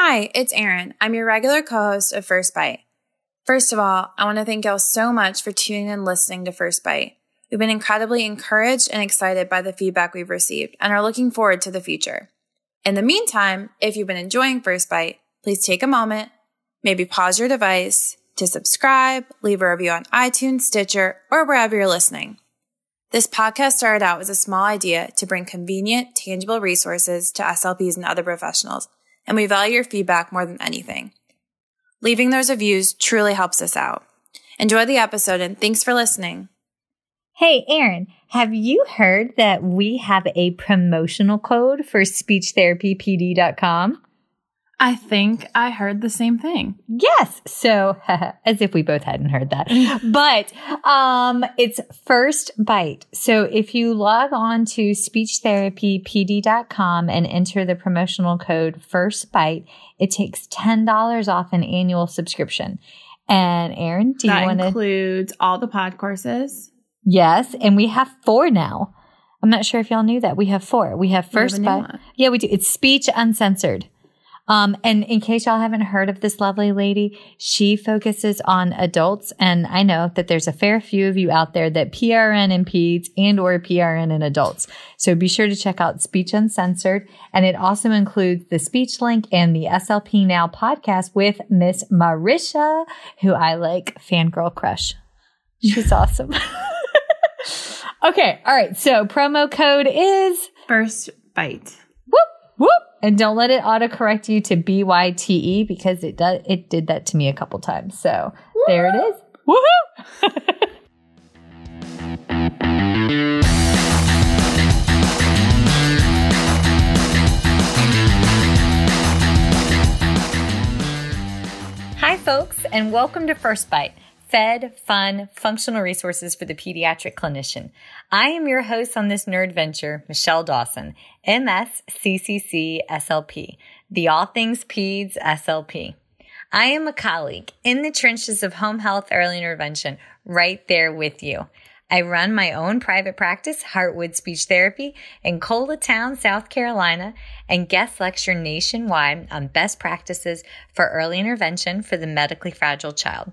Hi, it's Erin. I'm your regular co-host of First Bite. First of all, I want to thank y'all so much for tuning in and listening to First Bite. We've been incredibly encouraged and excited by the feedback we've received and are looking forward to the future. In the meantime, if you've been enjoying First Bite, please take a moment, maybe pause your device, to subscribe, leave a review on iTunes, Stitcher, or wherever you're listening. This podcast started out as a small idea to bring convenient, tangible resources to SLPs and other professionals, and we value your feedback more than anything. Leaving those reviews truly helps us out. Enjoy the episode, and thanks for listening. Hey, Erin, have you heard that we have a promotional code for SpeechTherapyPD.com? I think I heard the same thing. Yes. So, as if we both hadn't heard that. But it's First Bite. So if you log on to SpeechTherapyPD.com and enter the promotional code First Bite, it takes $10 off an annual subscription. And Erin, do you want to... That includes all the pod courses. Yes, and we have 4 now. I'm not sure if y'all knew that. We have 4. We have First Bite. Yeah, we do. It's Speech Uncensored. And in case y'all haven't heard of this lovely lady, she focuses on adults. And I know that there's a fair few of you out there that PRN in peds and or PRN in adults. So be sure to check out Speech Uncensored. And it also includes the Speech Link and the SLP Now podcast with Miss Marisha, who I like fangirl crush. She's awesome. Okay. All right. So promo code is First Bite. Whoop, whoop. And don't let it autocorrect you to BYTE because it did that to me a couple times. So woo-hoo! There it is. Woohoo! Hi, folks, and welcome to First Bite. Fed, fun, functional resources for the pediatric clinician. I am your host on this nerd venture, Michelle Dawson, MS, CCC, SLP, the All Things Peds SLP. I am a colleague in the trenches of home health early intervention, right there with you. I run my own private practice, Heartwood Speech Therapy, in Coletown, South Carolina, and guest lecture nationwide on best practices for early intervention for the medically fragile child.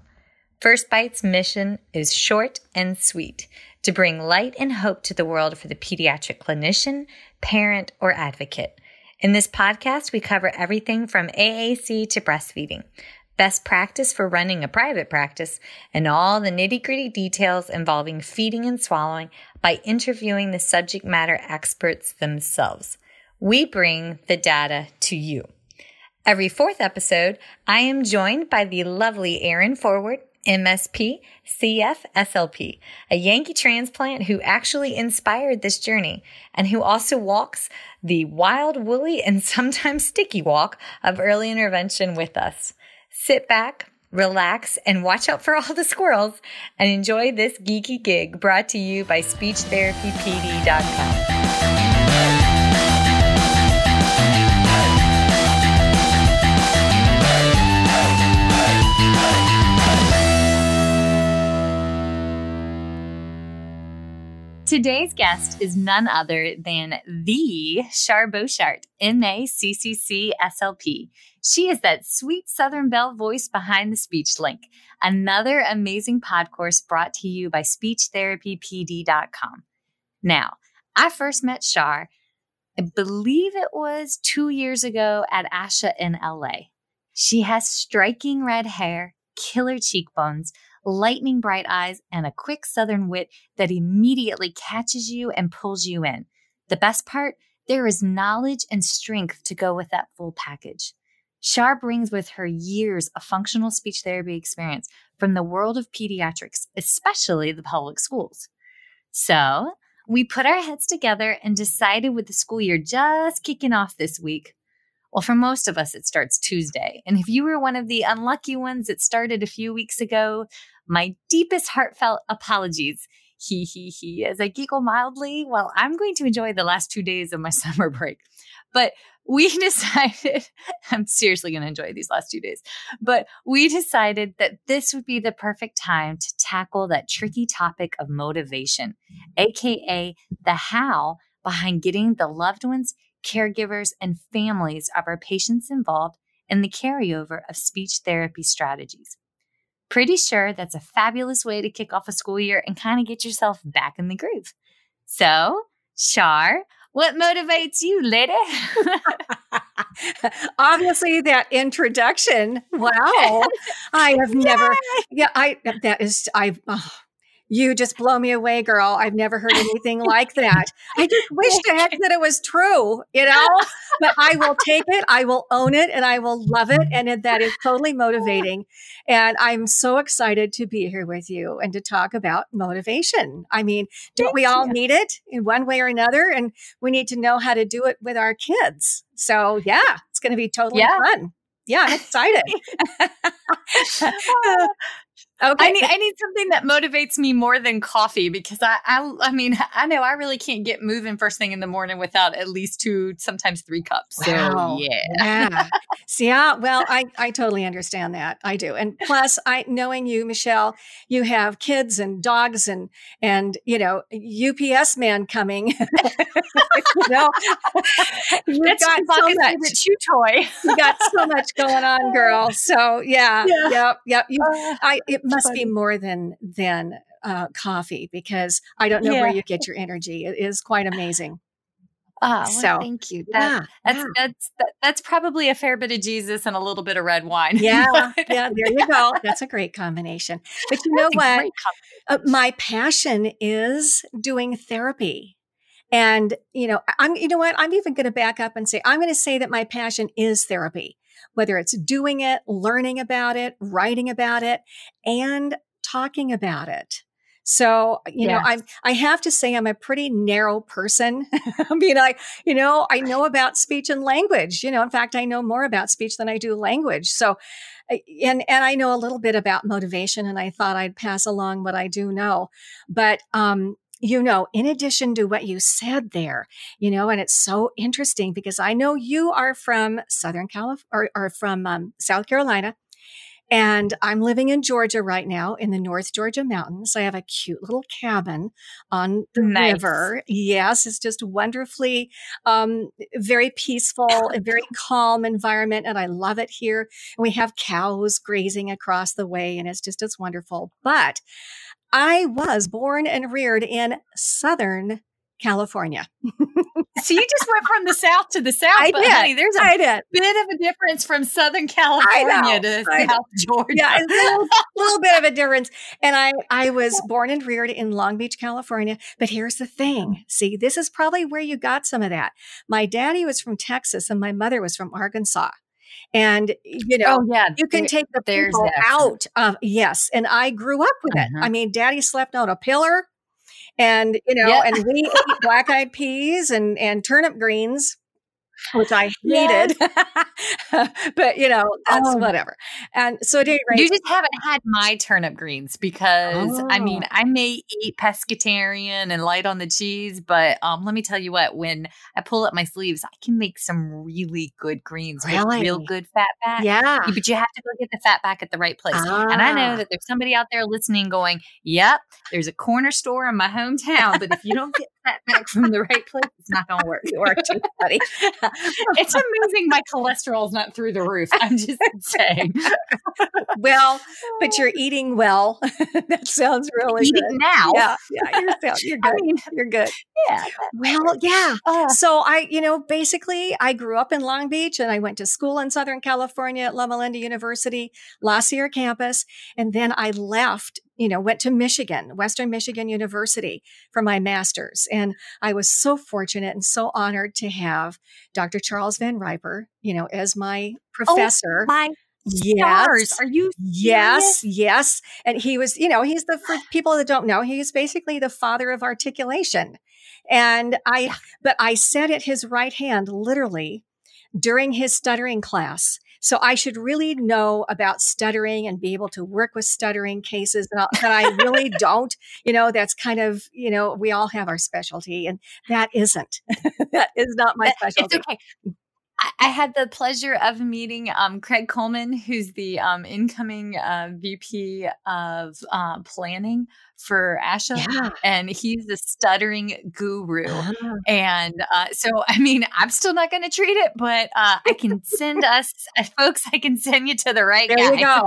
First Bite's mission is short and sweet, to bring light and hope to the world for the pediatric clinician, parent, or advocate. In this podcast, we cover everything from AAC to breastfeeding, best practice for running a private practice, and all the nitty-gritty details involving feeding and swallowing by interviewing the subject matter experts themselves. We bring the data to you. Every 4th episode, I am joined by the lovely Erin Forward, MSP, CF, SLP, a Yankee transplant who actually inspired this journey and who also walks the wild, woolly, and sometimes sticky walk of early intervention with us. Sit back, relax, and watch out for all the squirrels and enjoy this geeky gig brought to you by SpeechTherapyPD.com. Today's guest is none other than the Char Boshart, MA, CCC, SLP. She is that sweet Southern Belle voice behind the Speech Link, another amazing pod course brought to you by SpeechTherapyPD.com. Now, I first met Char, I believe it was 2 years ago at ASHA in LA. She has striking red hair, killer cheekbones, lightning bright eyes, and a quick Southern wit that immediately catches you and pulls you in. The best part, there is knowledge and strength to go with that full package. Char brings with her years of functional speech therapy experience from the world of pediatrics, especially the public schools. So we put our heads together and decided with the school year just kicking off this week. Well, for most of us, it starts Tuesday. And if you were one of the unlucky ones that started a few weeks ago, my deepest heartfelt apologies, as I giggle mildly, well, I'm going to enjoy the last 2 days of my summer break. But we decided, I'm seriously going to enjoy these last 2 days, but we decided that this would be the perfect time to tackle that tricky topic of motivation, aka the how behind getting the loved ones, caregivers, and families of our patients involved and the carryover of speech therapy strategies. Pretty sure that's a fabulous way to kick off a school year and kind of get yourself back in the groove. So, Char, what motivates you, lady? Obviously, that introduction. Wow. I have never. Yeah, I, that is, I, oh, you just blow me away, girl. I've never heard anything like that. I just wish the heck that it was true, you know, but I will take it. I will own it and I will love it. And that is totally motivating. And I'm so excited to be here with you and to talk about motivation. I mean, don't we all need it in one way or another? And we need to know how to do it with our kids. So yeah, it's going to be totally fun. Yeah, I'm excited. Okay. I need something that motivates me more than coffee because I mean, I know I really can't get moving first thing in the morning without at least 2, sometimes 3 cups. Wow. So yeah. See, well, I totally understand that. I do. And plus knowing you, Michelle, you have kids and dogs and, you know, UPS man coming. No, you've got so much. Chew toy. You got so much going on, girl. So yeah. It must be more than coffee because I don't know where you get your energy. It is quite amazing. Oh, so well, thank you. That's probably a fair bit of Jesus and a little bit of red wine. Yeah. There you go. That's a great combination. But you know what? My passion is doing therapy. And, you know, I'm even going to back up and say, I'm going to say that my passion is therapy, whether it's doing it, learning about it, writing about it, and talking about it. So, you know, I have to say I'm a pretty narrow person. I mean, I know about speech and language, you know, in fact, I know more about speech than I do language. So, and I know a little bit about motivation and I thought I'd pass along what I do know, but, you know, in addition to what you said there, you know, and it's so interesting because I know you are from Southern California or from South Carolina, and I'm living in Georgia right now in the North Georgia mountains. I have a cute little cabin on the river. Yes, it's just wonderfully, very peaceful and very calm environment, and I love it here. And we have cows grazing across the way, and it's wonderful. But I was born and reared in Southern California. So you just went from the South to the South. Honey, there's a bit of a difference from Southern California to South Georgia. Yeah, a little bit of a difference. And I was born and reared in Long Beach, California. But here's the thing. See, this is probably where you got some of that. My daddy was from Texas and my mother was from Arkansas. And, you know, you can take the people out of, and I grew up with it. I mean, daddy slept on a pillar and, you know, and we ate black-eyed peas and turnip greens, which I hated, but, you know, that's whatever. And so at any rate, you just haven't had my turnip greens because, I mean, I may eat pescatarian and light on the cheese, but let me tell you what, when I pull up my sleeves, I can make some really good greens with real good fat back. Yeah. But you have to go get the fat back at the right place. And I know that there's somebody out there listening going, yep, there's a corner store in my hometown, but if you don't get that back from the right place, it's not going to work. It's amazing my cholesterol's not through the roof. I'm just saying. Well, but you're eating well. That sounds really eating good. Now. Yeah, you're good. I mean, you're good. Yeah. Well, yeah. So I, you know, basically I grew up in Long Beach and I went to school in Southern California at Loma Linda University, La Sierra campus, and then I left. You know, went to Michigan, Western Michigan University for my master's. And I was so fortunate and so honored to have Dr. Charles Van Riper, you know, as my professor. Oh, my stars. Are you serious? Yes. And he was, you know, he's the, for people that don't know, he's basically the father of articulation. And I sat at his right hand literally during his stuttering class. So I should really know about stuttering and be able to work with stuttering cases that I really don't. You know, that's kind of, you know, we all have our specialty and that isn't. That is not my specialty. It's okay. I had the pleasure of meeting Craig Coleman, who's the incoming VP of planning for ASHA. Yeah. And he's the stuttering guru. Uh-huh. And so, I mean, I'm still not going to treat it, but I can send us, folks, I can send you to the right guy. There you go.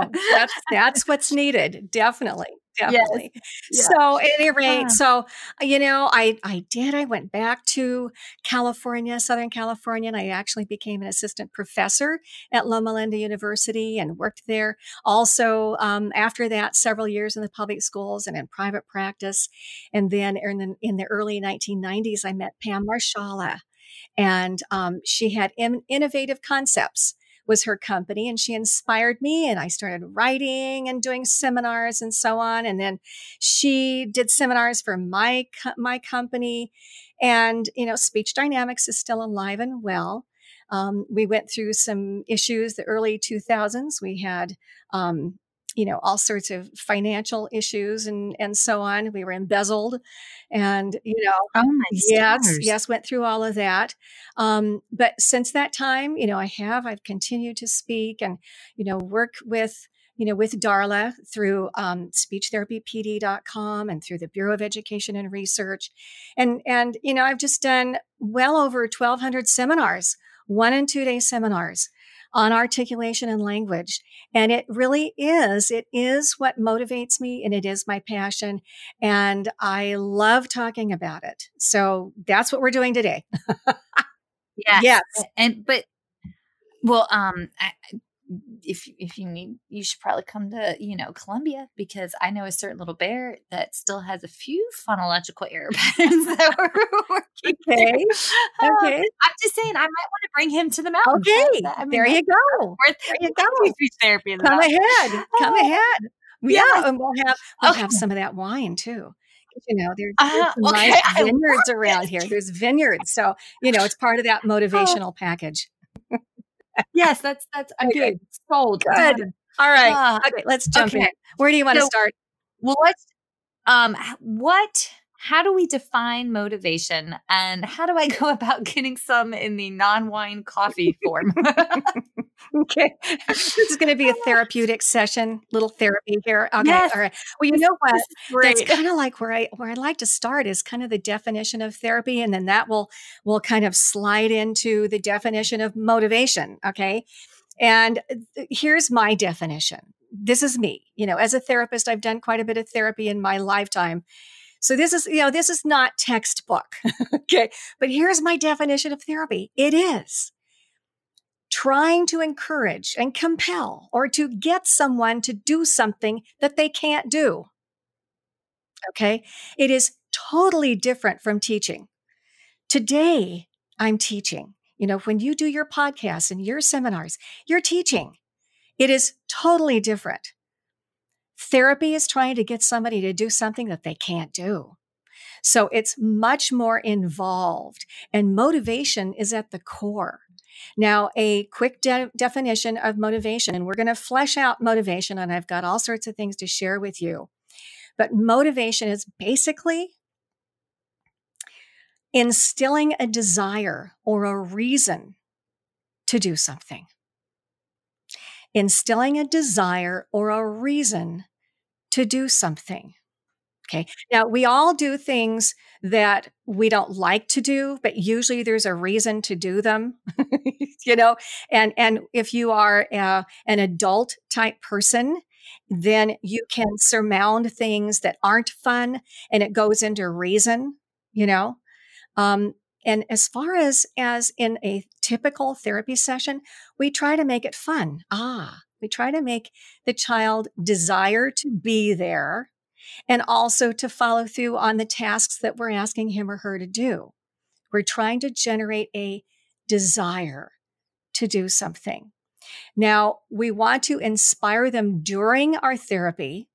That's what's needed. Definitely. Definitely. Yes. Yeah. So at any rate, so, you know, I went back to California, Southern California, and I actually became an assistant professor at Loma Linda University and worked there. Also, after that, several years in the public schools and in private practice. And then in the early 1990s, I met Pam Marshalla, and she had Innovative Concepts was her company, and she inspired me, and I started writing and doing seminars and so on. And then she did seminars for my company, and, you know, Speech Dynamics is still alive and well. We went through some issues, the early 2000s. We had, you know, all sorts of financial issues and so on. We were embezzled, and, you know, yes, went through all of that. But since that time, you know, I've continued to speak and, you know, work with Darla through SpeechTherapyPD.com and through the Bureau of Education and Research. And, you know, I've just done well over 1,200 seminars, 1- and 2-day seminars on articulation and language. And it really is. It is what motivates me, and it is my passion. And I love talking about it. So that's what we're doing today. Yes. If you need, you should probably come to, you know, Columbia, because I know a certain little bear that still has a few phonological error patterns that we're working through. Okay. I'm just saying, I might want to bring him to the mountain. Okay. I mean, there you go. Speech therapy. Come ahead. Yeah. And we'll have some of that wine too. You know, there's vineyards around here. There's vineyards. So, you know, it's part of that motivational package. Yes, that's okay. Good. Sold. Good. All right. Okay, let's jump in. Where do you want to start? Well, let's. How do we define motivation, and how do I go about getting some in the non-wine coffee form? Okay. This is going to be a therapeutic session, little therapy here. Okay. Yes. All right. Well, you know what? That's kind of like where I like to start is kind of the definition of therapy. And then that will kind of slide into the definition of motivation. Okay. And here's my definition. This is me, you know, as a therapist, I've done quite a bit of therapy in my lifetime. So this is not textbook, okay? But here's my definition of therapy. It is trying to encourage and compel or to get someone to do something that they can't do, okay? It is totally different from teaching. Today, I'm teaching. You know, when you do your podcasts and your seminars, you're teaching. It is totally different. Therapy is trying to get somebody to do something that they can't do. So it's much more involved, and motivation is at the core. Now, a quick definition of motivation, and we're going to flesh out motivation, and I've got all sorts of things to share with you. But motivation is basically instilling a desire or a reason to do something. Instilling a desire or a reason to do something. Okay. Now, we all do things that we don't like to do, but usually there's a reason to do them, you know, and if you are an adult type person, then you can surmount things that aren't fun, and it goes into reason, you know. And as far as in a typical therapy session, we try to make it fun. We try to make the child desire to be there, and also to follow through on the tasks that we're asking him or her to do. We're trying to generate a desire to do something. Now, we want to inspire them during our therapy.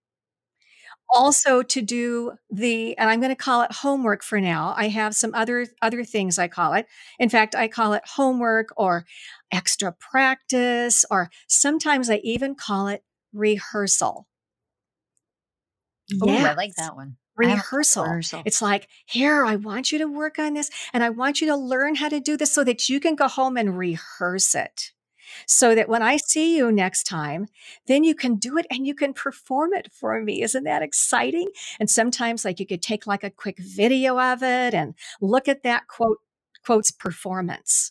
Also to do and I'm going to call it homework for now. I have some other things I call it. In fact, I call it homework or extra practice, or sometimes I even call it rehearsal. Oh, yes. I like that one. Rehearsal. It's like, here, I want you to work on this and I want you to learn how to do this so that you can go home and rehearse it. So that when I see you next time, then you can do it and you can perform it for me. Isn't that exciting? And sometimes like you could take like a quick video of it and look at that quote's performance.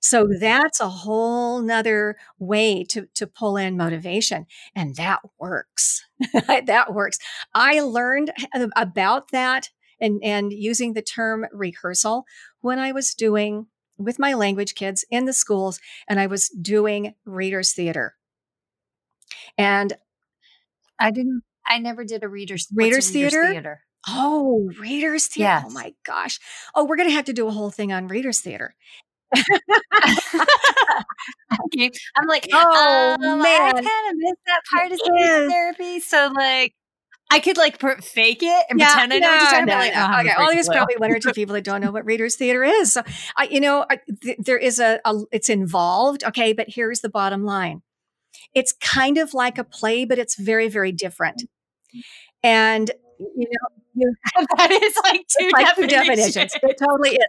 So that's a whole nother way to pull in motivation. And that works. That works. I learned about that and using the term rehearsal when I was doing with my language kids in the schools, and I was doing readers theater. And I never did a readers theater. Oh, readers theater. Yes. Oh my gosh. Oh, we're going to have to do a whole thing on readers theater. Okay. I'm like, oh man, I kind of missed that part of speech therapy. So like, I could like fake it and pretend I know what you're talking about. Okay, well, there's probably one or two people that don't know what readers theater is. So, there is it's involved. Okay, but here's the bottom line: it's kind of like a play, but it's very, very different. And that is like two definitions. It totally is.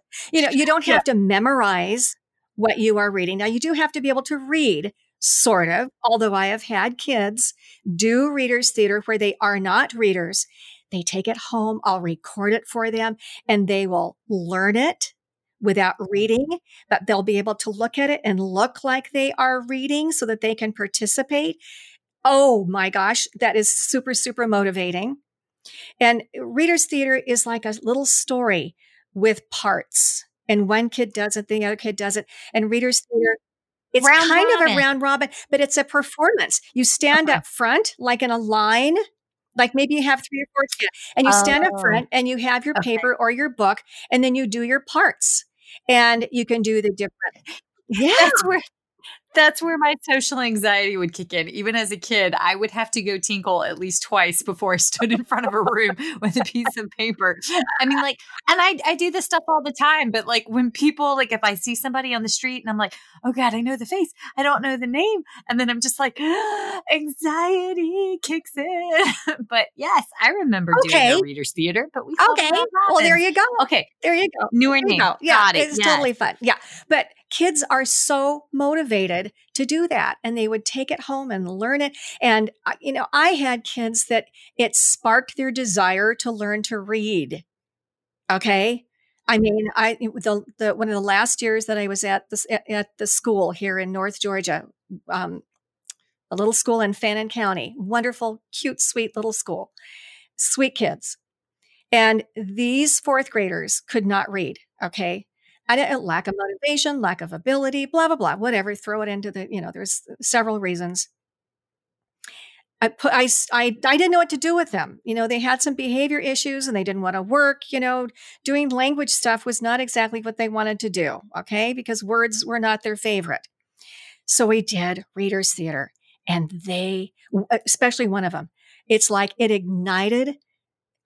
You don't have to memorize what you are reading. Now, you do have to be able to read. Sort of, although I have had kids do readers theater where they are not readers. They take it home, I'll record it for them, and they will learn it without reading, but they'll be able to look at it and look like they are reading so that they can participate. Oh my gosh, that is super, super motivating. And readers theater is like a little story with parts, and one kid does it, the other kid does it, and readers theater. It's kind of a round robin, but it's a performance. You stand up front, like in a line, like maybe you have 3 or 4 kids, and you stand up front and you have your paper or your book, and then you do your parts and you can do the different. Yeah. That's where my social anxiety would kick in. Even as a kid, I would have to go tinkle at least twice before I stood in front of a room with a piece of paper. I mean, like, and I do this stuff all the time, but like when people, like if I see somebody on the street and I'm like, oh God, I know the face. I don't know the name. And then I'm just like, anxiety kicks in. But yes, I remember doing the readers theater, but we called it Round Robin. Well, there you go. Okay. There you go. Newer name. Go. Yeah, got it. It's totally fun. Yeah. But kids are so motivated to do that, and they would take it home and learn it. And, I had kids that it sparked their desire to learn to read. Okay. I mean, one of the last years that I was at the school here in North Georgia, a little school in Fannin County, wonderful, cute, sweet little school, sweet kids. And these 4th graders could not read. Okay. Lack of motivation, lack of ability, blah, blah, blah, whatever, throw it into the, there's several reasons. I didn't know what to do with them. They had some behavior issues and they didn't want to work, doing language stuff was not exactly what they wanted to do. Okay. Because words were not their favorite. So we did readers theater, and they, especially one of them, it's like it ignited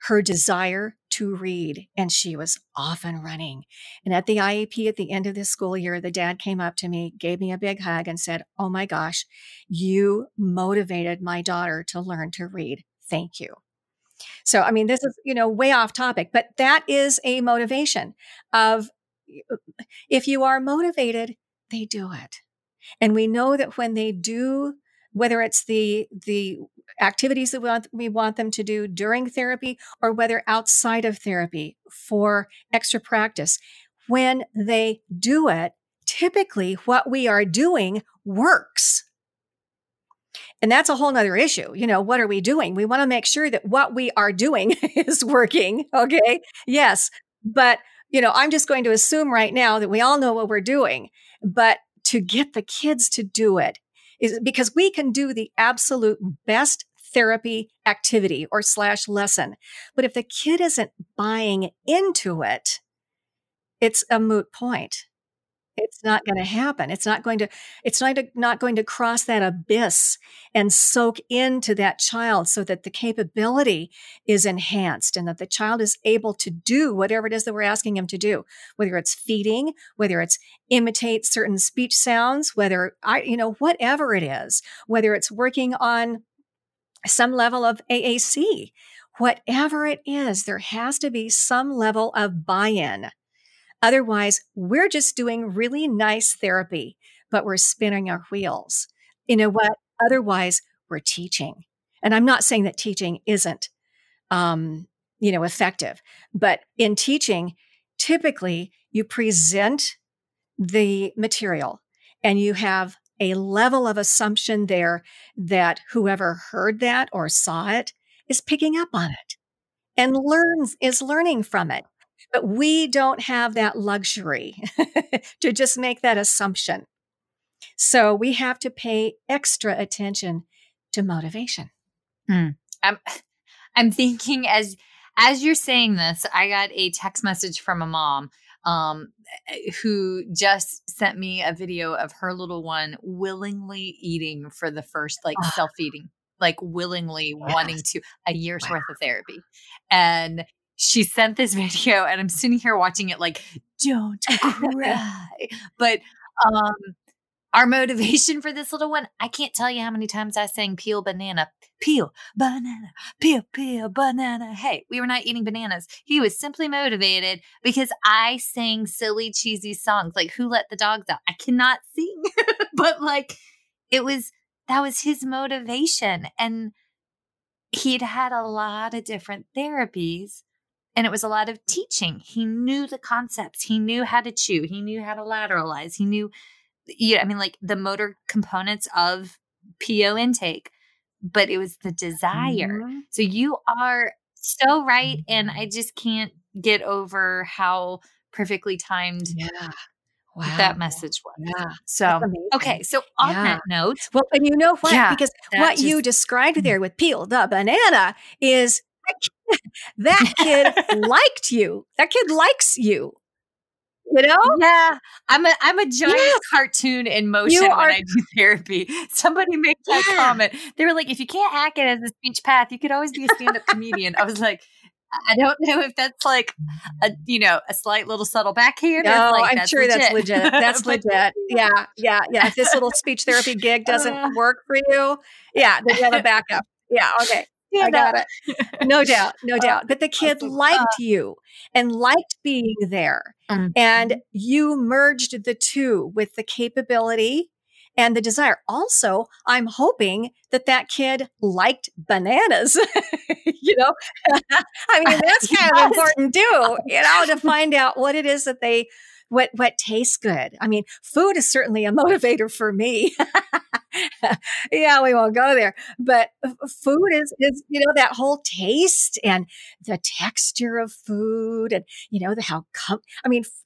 her desire to read, and she was off and running. And at the IEP at the end of this school year, the dad came up to me, gave me a big hug, and said, "Oh my gosh, you motivated my daughter to learn to read. Thank you." So, I mean, this is, way off topic, but that is a motivation of if you are motivated, they do it. And we know that when they do, whether it's the activities that we want them to do during therapy or whether outside of therapy for extra practice, when they do it, typically what we are doing works. And that's a whole nother issue. What are we doing? We want to make sure that what we are doing is working. Okay. Yes. But, I'm just going to assume right now that we all know what we're doing, but to get the kids to do it, is because we can do the absolute best therapy activity or / lesson. But if the kid isn't buying into it, it's a moot point. It's not going to happen. It's not going to cross that abyss and soak into that child so that the capability is enhanced and that the child is able to do whatever it is that we're asking him to do, whether it's feeding, whether it's imitate certain speech sounds, whether whatever it is, whether it's working on some level of AAC, Whatever it is, there has to be some level of buy-in. Otherwise, we're just doing really nice therapy, but we're spinning our wheels. You know what? Otherwise, we're teaching. And I'm not saying that teaching isn't, effective. But in teaching, typically you present the material and you have a level of assumption there that whoever heard that or saw it is picking up on it and is learning from it. But we don't have that luxury to just make that assumption. So we have to pay extra attention to motivation. I'm thinking as you're saying this, I got a text message from a mom who just sent me a video of her little one willingly eating for the first self-eating, willingly wanting to a year's worth of therapy. And she sent this video and I'm sitting here watching it like, don't cry. But our motivation for this little one, I can't tell you how many times I sang peel, banana. Hey, we were not eating bananas. He was simply motivated because I sang silly, cheesy songs like Who Let the Dogs Out? I cannot sing, but that was his motivation. And he'd had a lot of different therapies and it was a lot of teaching. He knew the concepts. He knew how to chew. He knew how to lateralize. He knew... the motor components of PO intake, but it was the desire. Mm-hmm. So you are so right. And I just can't get over how perfectly timed that message was. Yeah. So, okay. So on that note. Well, and you know what? Yeah, because what you described there with peel the banana is that kid liked you. That kid likes you. You know? Yeah. I'm a giant cartoon in motion when I do therapy. Somebody made that comment. They were like, if you can't hack it as a speech path, you could always be a stand-up comedian. I was like, I don't know if that's like a slight little subtle backhand. No, I'm sure that's legit. That's legit. Yeah. Yeah. Yeah. If this little speech therapy gig doesn't work for you, then you have a backup. Yeah. Okay. Yeah, I got it. No doubt. But the kid liked you and liked being there. Mm-hmm. And you merged the two with the capability and the desire. Also, I'm hoping that kid liked bananas. I mean, that's kind of important too, to find out what it is that what tastes good. I mean, food is certainly a motivator for me. Yeah, we won't go there. But food is that whole taste and the texture of food and,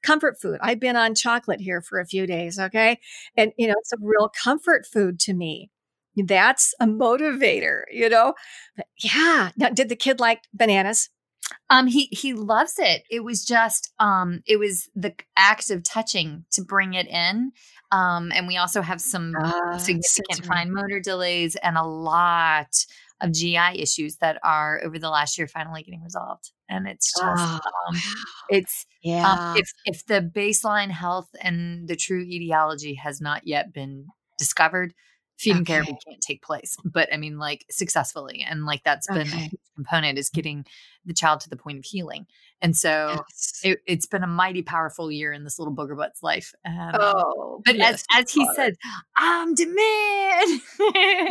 comfort food. I've been on chocolate here for a few days. Okay. And, it's a real comfort food to me. That's a motivator, but yeah. Now, did the kid like bananas? He loves it. It was just, it was the act of touching to bring it in. And we also have some significant fine motor delays and a lot of GI issues that are over the last year finally getting resolved. And it's just, if the baseline health and the true etiology has not yet been discovered, feeding therapy can't take place, but I mean, successfully. And that's been a component is getting the child to the point of healing. And so it's been a mighty powerful year in this little booger butt's life. As he said, I'm demand.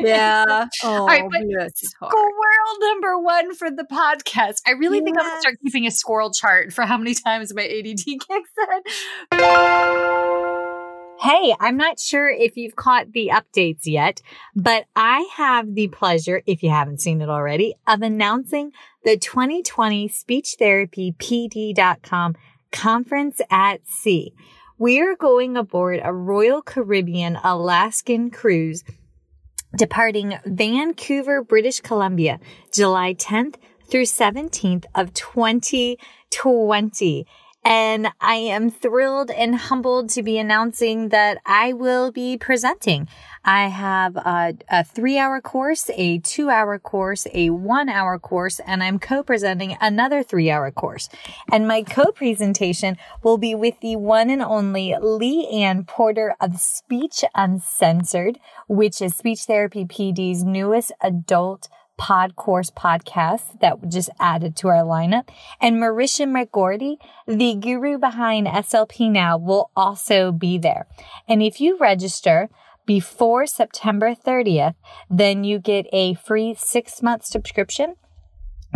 Yeah. All right, but squirrel number one for the podcast. I really think I'm going to start keeping a squirrel chart for how many times my ADD kicks in. Hey, I'm not sure if you've caught the updates yet, but I have the pleasure, if you haven't seen it already, of announcing the 2020 SpeechTherapyPD.com Conference at Sea. We are going aboard a Royal Caribbean Alaskan cruise departing Vancouver, British Columbia, July 10th through 17th of 2020. And I am thrilled and humbled to be announcing that I will be presenting. I have a 3-hour course, a 2-hour course, a 1-hour course, and I'm co-presenting another 3-hour course. And my co-presentation will be with the one and only Lee Ann Porter of Speech Uncensored, which is Speech Therapy PD's newest adult pod course podcasts that just added to our lineup. And Marisha McGordy, the guru behind SLP Now, will also be there. And if you register before September 30th, then you get a free 6-month subscription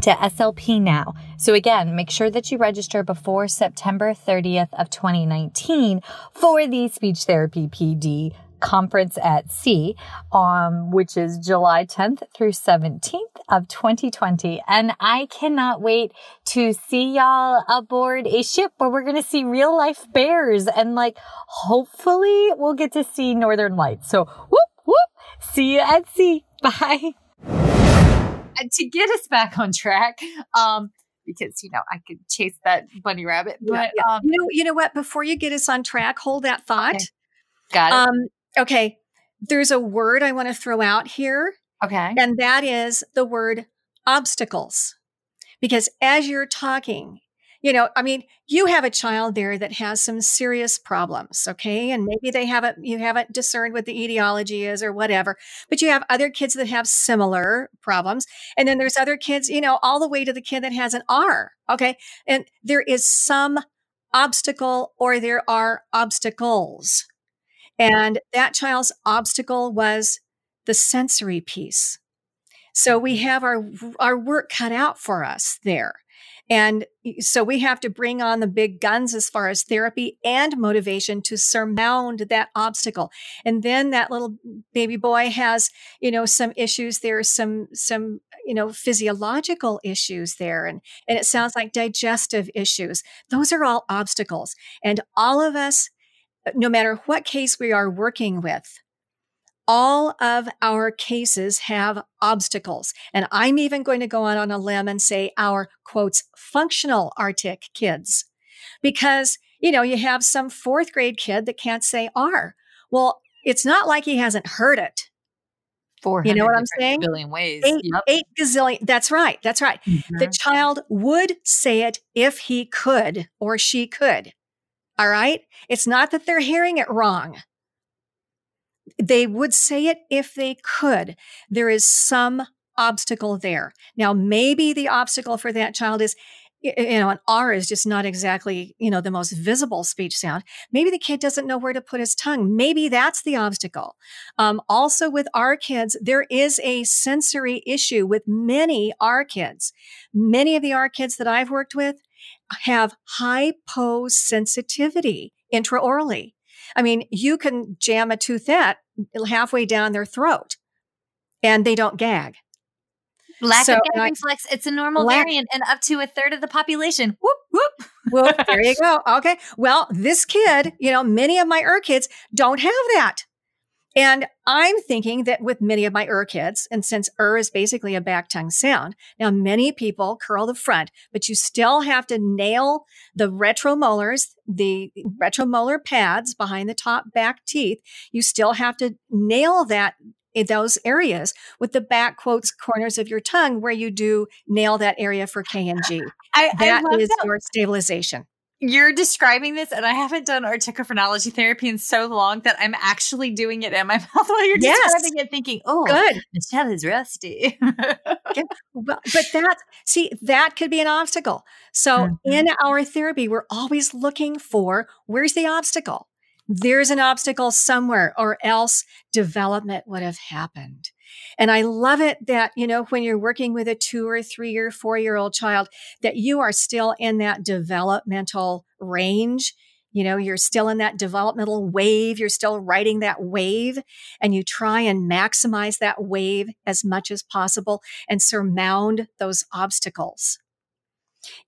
to SLP Now. So again, make sure that you register before September 30th of 2019 for the Speech Therapy PD Conference at Sea, which is July 10th through 17th of 2020. And I cannot wait to see y'all aboard a ship where we're going to see real life bears and hopefully we'll get to see northern lights. So whoop, whoop, see you at sea. Bye. To get us back on track, because, I could chase that bunny rabbit, but, yeah. You know what, before you get us on track, hold that thought. Okay. Got it. Okay. There's a word I want to throw out here. Okay. And that is the word obstacles. Because as you're talking, you have a child there that has some serious problems. Okay. And maybe you haven't discerned what the etiology is or whatever, but you have other kids that have similar problems. And then there's other kids, all the way to the kid that has an R. Okay. And there is some obstacle, or there are obstacles. And that child's obstacle was the sensory piece. So we have our work cut out for us there. And so we have to bring on the big guns as far as therapy and motivation to surmount that obstacle. And then that little baby boy has, some issues there, some physiological issues there. And it sounds like digestive issues. Those are all obstacles. And all of us, no matter what case we are working with, all of our cases have obstacles. And I'm even going to go out on a limb and say our, quotes, functional Arctic kids, because, you have some 4th grade kid that can't say R. Well, it's not like he hasn't heard it. 400, you know what I'm saying? Gazillion ways. Eight gazillion. That's right. That's right. Mm-hmm. The child would say it if he could or she could. All right. It's not that they're hearing it wrong. They would say it if they could. There is some obstacle there. Now, maybe the obstacle for that child is, an R is just not exactly, the most visible speech sound. Maybe the kid doesn't know where to put his tongue. Maybe that's the obstacle. Also with R kids, there is a sensory issue with many R kids. Many of the R kids that I've worked with have hyposensitivity intraorally. I mean, you can jam a toothette halfway down their throat and they don't gag. Lack of gag reflex. It's a normal variant and up to 1/3 of the population. Whoop, whoop. Whoop. There you go. Okay. Well, this kid, many of my kids don't have that. And I'm thinking that with many of my kids, and since is basically a back tongue sound, now many people curl the front, but you still have to nail the retromolars, the retromolar pads behind the top back teeth. You still have to nail that in those areas with the back, quotes, corners of your tongue where you do nail that area for K and G. That is your stabilization. You're describing this, and I haven't done articophonology therapy in so long that I'm actually doing it in my mouth while you're describing it, thinking, oh, good, Michelle is rusty. Yeah. But that could be an obstacle. So in our therapy, we're always looking for, where's the obstacle? There's an obstacle somewhere, or else development would have happened. And I love it that, when you're working with a 2 or 3 or 4-year-old child, that you are still in that developmental range. You're still in that developmental wave. You're still riding that wave, and you try and maximize that wave as much as possible and surmount those obstacles.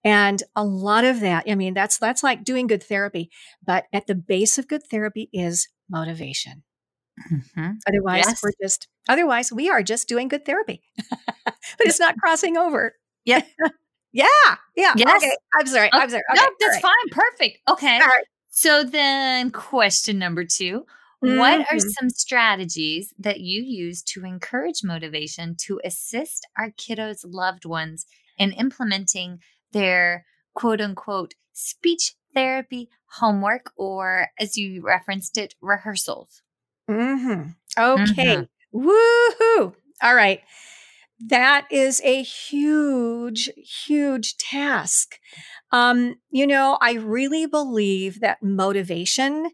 And a lot of that, that's like doing good therapy, but at the base of good therapy is motivation. Mm-hmm. Otherwise we are just doing good therapy, but it's not crossing over. Yeah. Yeah. Yeah. Yes. Okay. I'm sorry. Okay. No, that's fine. Perfect. Okay. All right. So then question number 2, what are some strategies that you use to encourage motivation to assist our kiddos' loved ones in implementing their quote unquote speech therapy homework, or as you referenced it, rehearsals? Mm-hmm. Okay. Mm-hmm. Woohoo. All right. that is a huge, huge task. You know, I really believe that motivation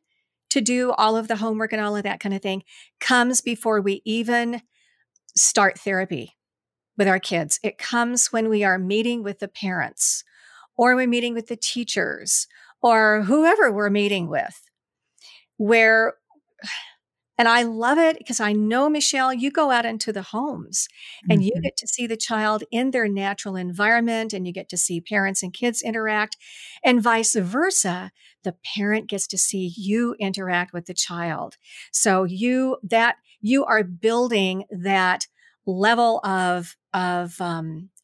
to do all of the homework and all of that kind of thing comes before we even start therapy with our kids. It comes when we are meeting with the parents, or we're meeting with the teachers, or whoever we're meeting with. Where, and I love it because I know, Michelle, you go out into the homes and you get to see the child in their natural environment, and you get to see parents and kids interact, and vice versa. The parent gets to see you interact with the child. So you are building that level of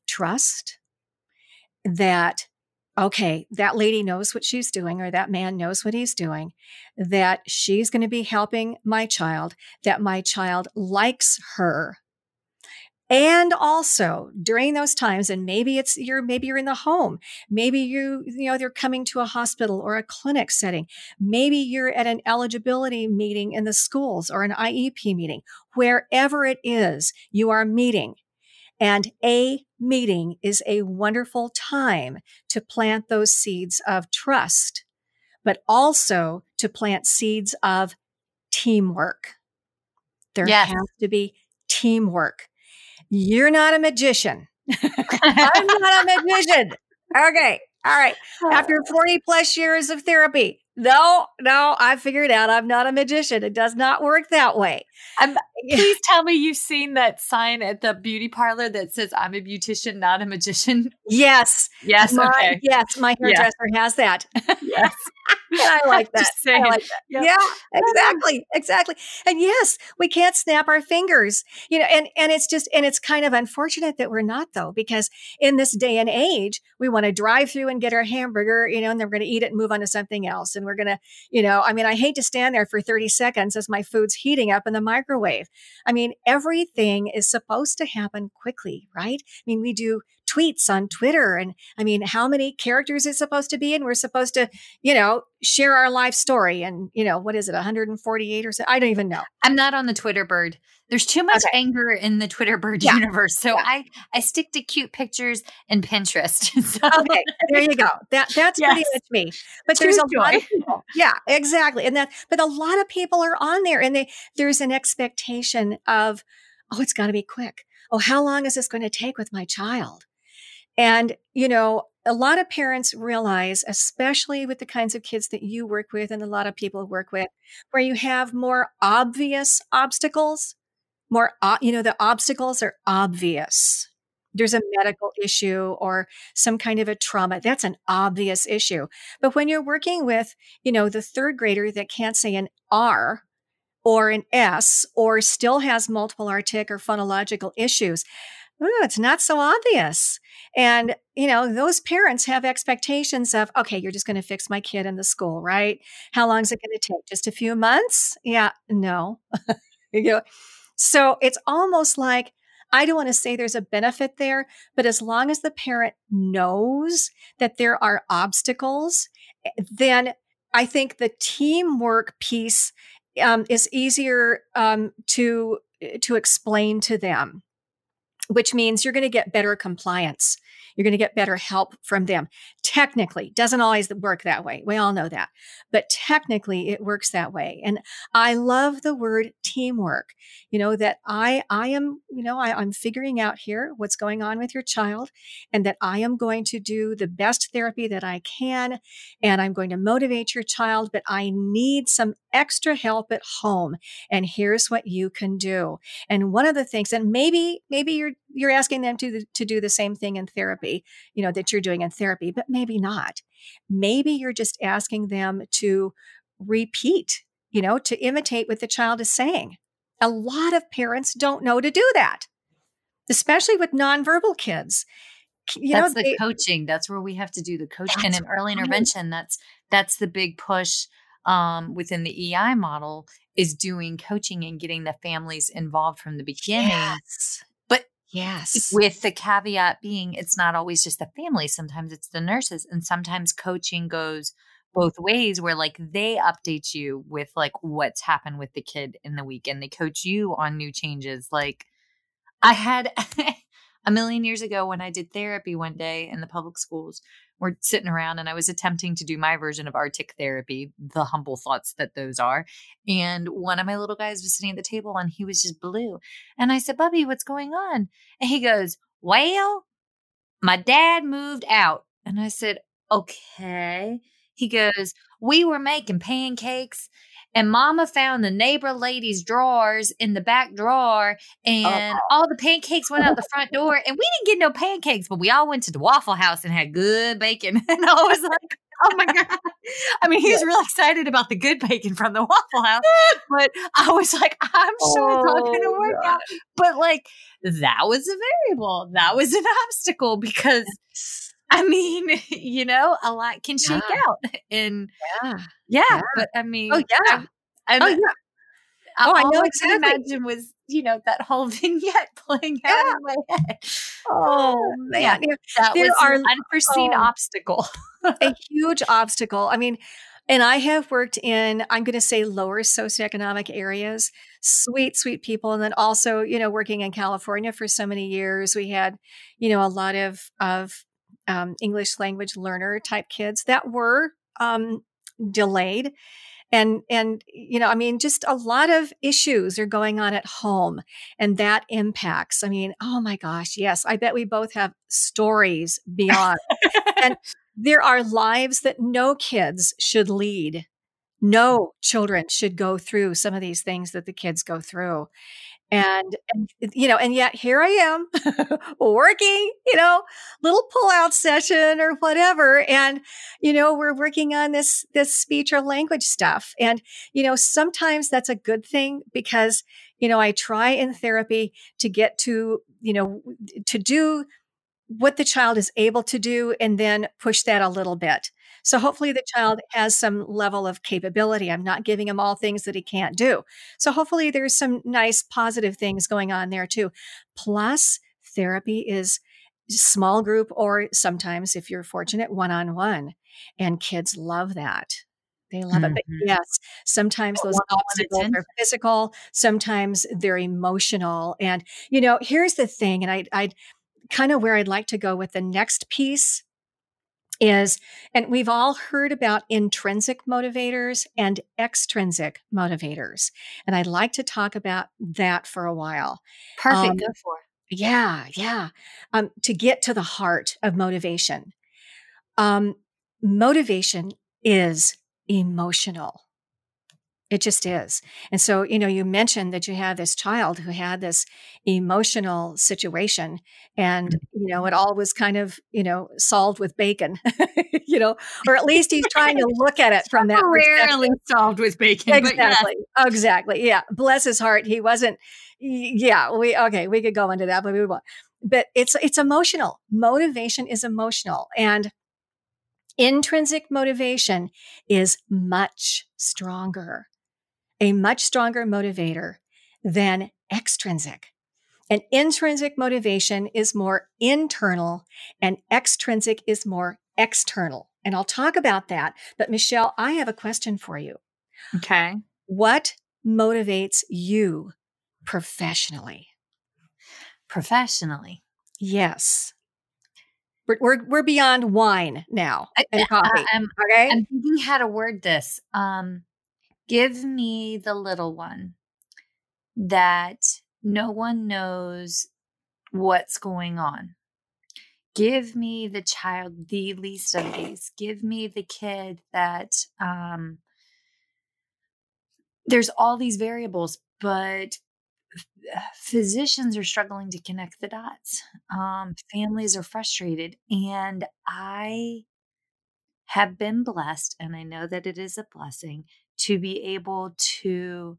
trust that, okay, that lady knows what she's doing, or that man knows what he's doing, that she's going to be helping my child, that my child likes her. And also during those times, and maybe you're in the home, maybe they're coming to a hospital or a clinic setting. Maybe you're at an eligibility meeting in the schools or an IEP meeting, wherever it is, you are meeting. And a meeting is a wonderful time to plant those seeds of trust, but also to plant seeds of teamwork. There has to be teamwork. You're not a magician. I'm not a magician. Okay. All right. After 40 plus years of therapy. No, I figured out I'm not a magician. It does not work that way. Please tell me you've seen that sign at the beauty parlor that says, I'm a beautician, not a magician. Yes. Yes. Okay. Yes. My hairdresser has that. Yes. And I like that. I like that. Yeah. Exactly. Exactly. And yes, we can't snap our fingers, and it's just, and it's kind of unfortunate that we're not, though, because in this day and age, we want to drive through and get our hamburger, and then we're going to eat it and move on to something else. And we're going to, I hate to stand there for 30 seconds as my food's heating up in the microwave. I mean, everything is supposed to happen quickly, right? I mean, we do tweets on Twitter, and I mean, how many characters it's supposed to be, and we're supposed to, share our life story, and what is it, 148 or so? I don't even know. I'm not on the Twitter bird. There's too much anger in the Twitter bird universe, so I stick to cute pictures and Pinterest. So. Okay, there you go. That's pretty much me. But there's a lot of people. Yeah, exactly, but a lot of people are on there, and there's an expectation of, oh, it's got to be quick. Oh, how long is this going to take with my child? And, a lot of parents realize, especially with the kinds of kids that you work with and a lot of people work with, where you have more obvious obstacles, the obstacles are obvious. There's a medical issue or some kind of a trauma. That's an obvious issue. But when you're working with, the third grader that can't say an R or an S or still has multiple artic or phonological issues, ooh, it's not so obvious. And, those parents have expectations of, okay, you're just going to fix my kid in the school, right? How long is it going to take? Just a few months? Yeah, no. So it's almost like, I don't want to say there's a benefit there, but as long as the parent knows that there are obstacles, then I think the teamwork piece is easier to explain to them. Which means you're going to get better compliance. You're going to get better help from them. Technically, doesn't always work that way. We all know that. But technically, it works that way. And I love the word teamwork. That I'm figuring out here what's going on with your child, and that I am going to do the best therapy that I can, and I'm going to motivate your child, but I need some extra help at home. And here's what you can do. And one of the things, and maybe you're asking them to do the same thing in therapy, that you're doing in therapy, but maybe not. Maybe you're just asking them to repeat, to imitate what the child is saying. A lot of parents don't know to do that, especially with nonverbal kids. That's the coaching. That's where we have to do the coaching. And in early intervention, that's the big push within the EI model, is doing coaching and getting the families involved from the beginning. Yes. Yes. With the caveat being, it's not always just the family. Sometimes it's the nurses, and sometimes coaching goes both ways, where like they update you with like what's happened with the kid in the week, and they coach you on new changes. Like I had a million years ago when I did therapy one day in the public schools. We're sitting around and I was attempting to do my version of Arctic therapy, the humble thoughts that those are. And one of my little guys was sitting at the table and he was just blue. And I said, Bubby, what's going on? And he goes, well, my dad moved out. And I said, okay. He goes, we were making pancakes and mama found the neighbor lady's drawers in the back drawer and all the pancakes went out the front door and we didn't get no pancakes, but we all went to the Waffle House and had good bacon. And I was like, oh my God. I mean, he's really excited about the good bacon from the Waffle House, but I was like, I'm sure it's not going to work out. But like, that was a variable. That was an obstacle because I mean, you know, a lot can shake out. And but I mean, I know exactly. I can imagine was, you know, that whole vignette playing out in my head. Oh man. That there was an unforeseen obstacle. A huge obstacle. I mean, and I have worked in, I'm going to say lower socioeconomic areas, sweet, sweet people. And then also, you know, working in California for so many years, we had, you know, a lot of English language learner type kids that were delayed. And, you know, I mean, just a lot of issues are going on at home and that impacts. I mean, oh my gosh, yes. I bet we both have stories beyond. And there are lives that no kids should lead. No children should go through some of these things that the kids go through. And you know, and yet here I am working, you know, little pullout session or whatever. And, you know, we're working on this speech or language stuff. And, you know, sometimes that's a good thing because, you know, I try in therapy to get to, you know, to do what the child is able to do and then push that a little bit. So hopefully the child has some level of capability. I'm not giving him all things that he can't do. So hopefully there's some nice positive things going on there too. Plus therapy is small group or sometimes if you're fortunate, one-on-one, and kids love that. They love it. But yes, sometimes those obstacles are physical. Sometimes they're emotional. And, you know, here's the thing. And I'd kind of where I'd like to go with the next piece is, and we've all heard about intrinsic motivators and extrinsic motivators. And I'd like to talk about that for a while. Perfect. Go for it. Yeah. To get to the heart of motivation. Motivation is emotional. It just is. And so, you know, you mentioned that you have this child who had this emotional situation and, you know, it all was kind of, you know, solved with bacon, you know, or at least he's trying to look at it from that perspective. Rarely solved with bacon. Exactly. But yes. Exactly. Yeah. Bless his heart. He wasn't. Yeah. We could go into that, but we won't. But it's emotional. Motivation is emotional. And intrinsic motivation is much stronger. A much stronger motivator than extrinsic. And intrinsic motivation is more internal and extrinsic is more external. And I'll talk about that. But Michelle, I have a question for you. Okay. What motivates you professionally? Professionally? Yes. We're beyond wine now and coffee. I'm thinking how to word this. Give me the little one that no one knows what's going on. Give me the child, the least of these. Give me the kid that there's all these variables, but physicians are struggling to connect the dots. Families are frustrated. And I have been blessed, and I know that it is a blessing, to be able to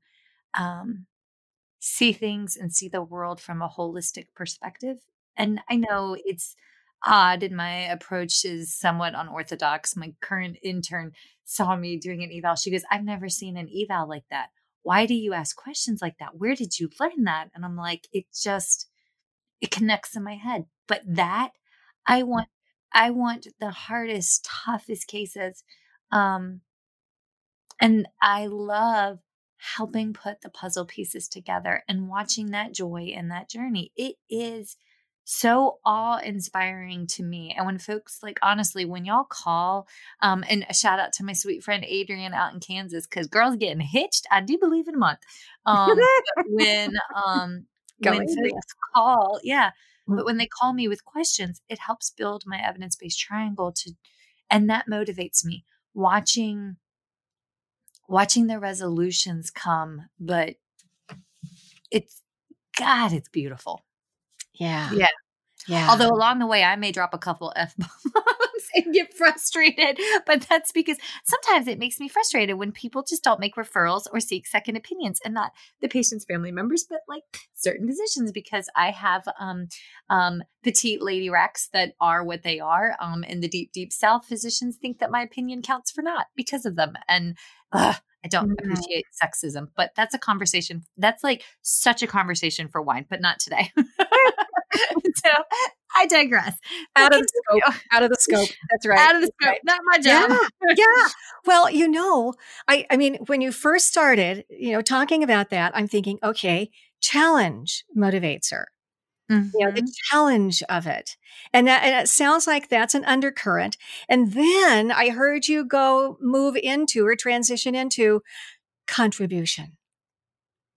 see things and see the world from a holistic perspective. And I know it's odd and my approach is somewhat unorthodox. My current intern saw me doing an eval. She goes, I've never seen an eval like that. Why do you ask questions like that? Where did you learn that? And I'm like, it connects in my head. But that I want the hardest, toughest cases. And I love helping put the puzzle pieces together and watching that joy and that journey. It is so awe-inspiring to me. And when folks, like, honestly, when y'all call, and a shout out to my sweet friend Adrienne out in Kansas, because girls getting hitched, I do believe in a month. When folks call, yeah. But when they call me with questions, it helps build my evidence-based triangle to, and that motivates me. Watching the resolutions come, but it's, God, it's beautiful. Yeah. Yeah. Yeah. Although along the way, I may drop a couple F-bombs and get frustrated, but that's because sometimes it makes me frustrated when people just don't make referrals or seek second opinions, and not the patient's family members, but like certain physicians, because I have petite lady racks that are what they are. In the deep, deep South, physicians think that my opinion counts for naught because of them. And I don't appreciate sexism, but that's a conversation. That's like such a conversation for wine, but not today. So I digress. Out of the scope. That's right. Out of the scope. Right. Not my job. Yeah. Yeah. Well, you know, I mean, when you first started, you know, talking about that, I'm thinking, okay, challenge motivates her. Mm-hmm. You know, the challenge of it. And it sounds like that's an undercurrent. And then I heard you transition into contribution.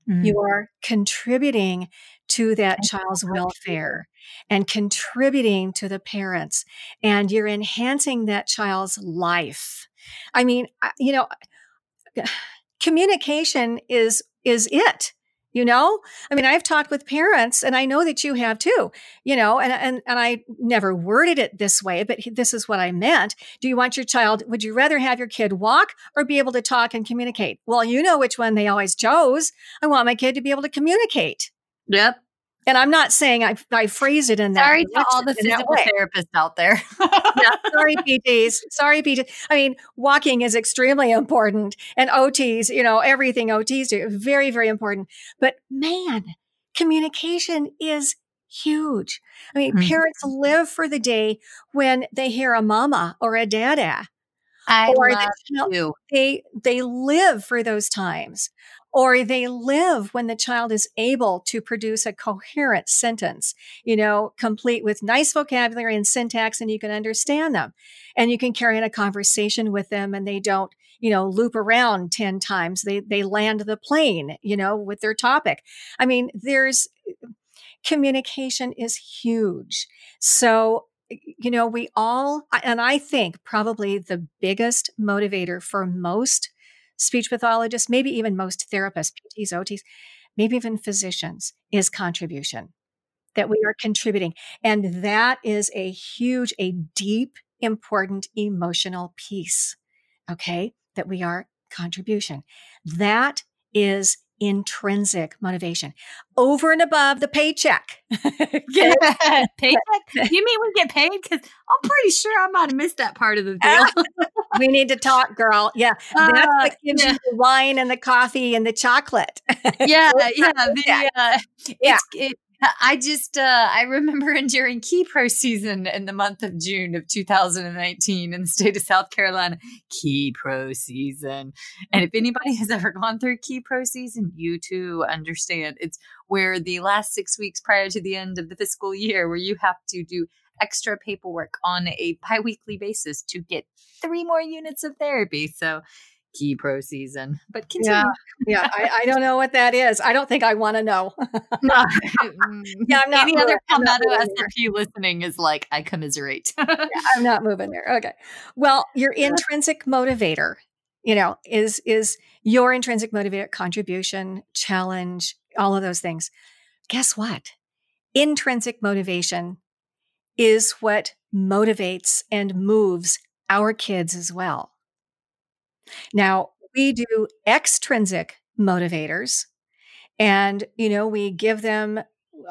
Mm-hmm. You are contributing to that child's welfare and contributing to the parents, and you're enhancing that child's life. I mean, you know, communication is it, you know? I mean, I've talked with parents, and I know that you have too, you know, and I never worded it this way, but this is what I meant. Do you want your child, would you rather have your kid walk or be able to talk and communicate? Well, you know which one they always chose. I want my kid to be able to communicate. Yep. And I'm not saying I phrase it in that. Sorry to all the physical therapists out there. Yeah, sorry, PTs. I mean, walking is extremely important, and OTs, you know, everything OTs do, very, very important. But man, communication is huge. I mean, parents live for the day when they hear a mama or a dada. They live for those times. Or they live when the child is able to produce a coherent sentence, you know, complete with nice vocabulary and syntax, and you can understand them and you can carry on a conversation with them, and they don't, you know, loop around 10 times. They land the plane, you know, with their topic. I mean, communication is huge. So, you know, I think probably the biggest motivator for most speech pathologists, maybe even most therapists, PTs, OTs, maybe even physicians, is contribution, that we are contributing. And that is a deep, important emotional piece, okay, that we are contribution. That is intrinsic motivation, over and above the paycheck. Yeah, paycheck? You mean we get paid? Because I'm pretty sure I might have missed that part of the deal. We need to talk, girl. Yeah. That's what gives you the wine and the coffee and the chocolate. Yeah. Yeah. I remember enduring Key Pro season in the month of June of 2019 in the state of South Carolina. Key Pro season. And if anybody has ever gone through Key Pro season, you too understand. It's where the last 6 weeks prior to the end of the fiscal year, where you have to do extra paperwork on a biweekly basis to get 3 more units of therapy. So Key Pro season, but continue. Yeah. I don't know what that is. I don't think I want to know. No. Yeah, I'm not. Any other Palmetto SLP listening is like, I commiserate. Yeah, I'm not moving there. Okay. Well, your intrinsic motivator, you know, is your intrinsic motivator, contribution, challenge, all of those things. Guess what? Intrinsic motivation is what motivates and moves our kids as well. Now, we do extrinsic motivators, and, you know, we give them, you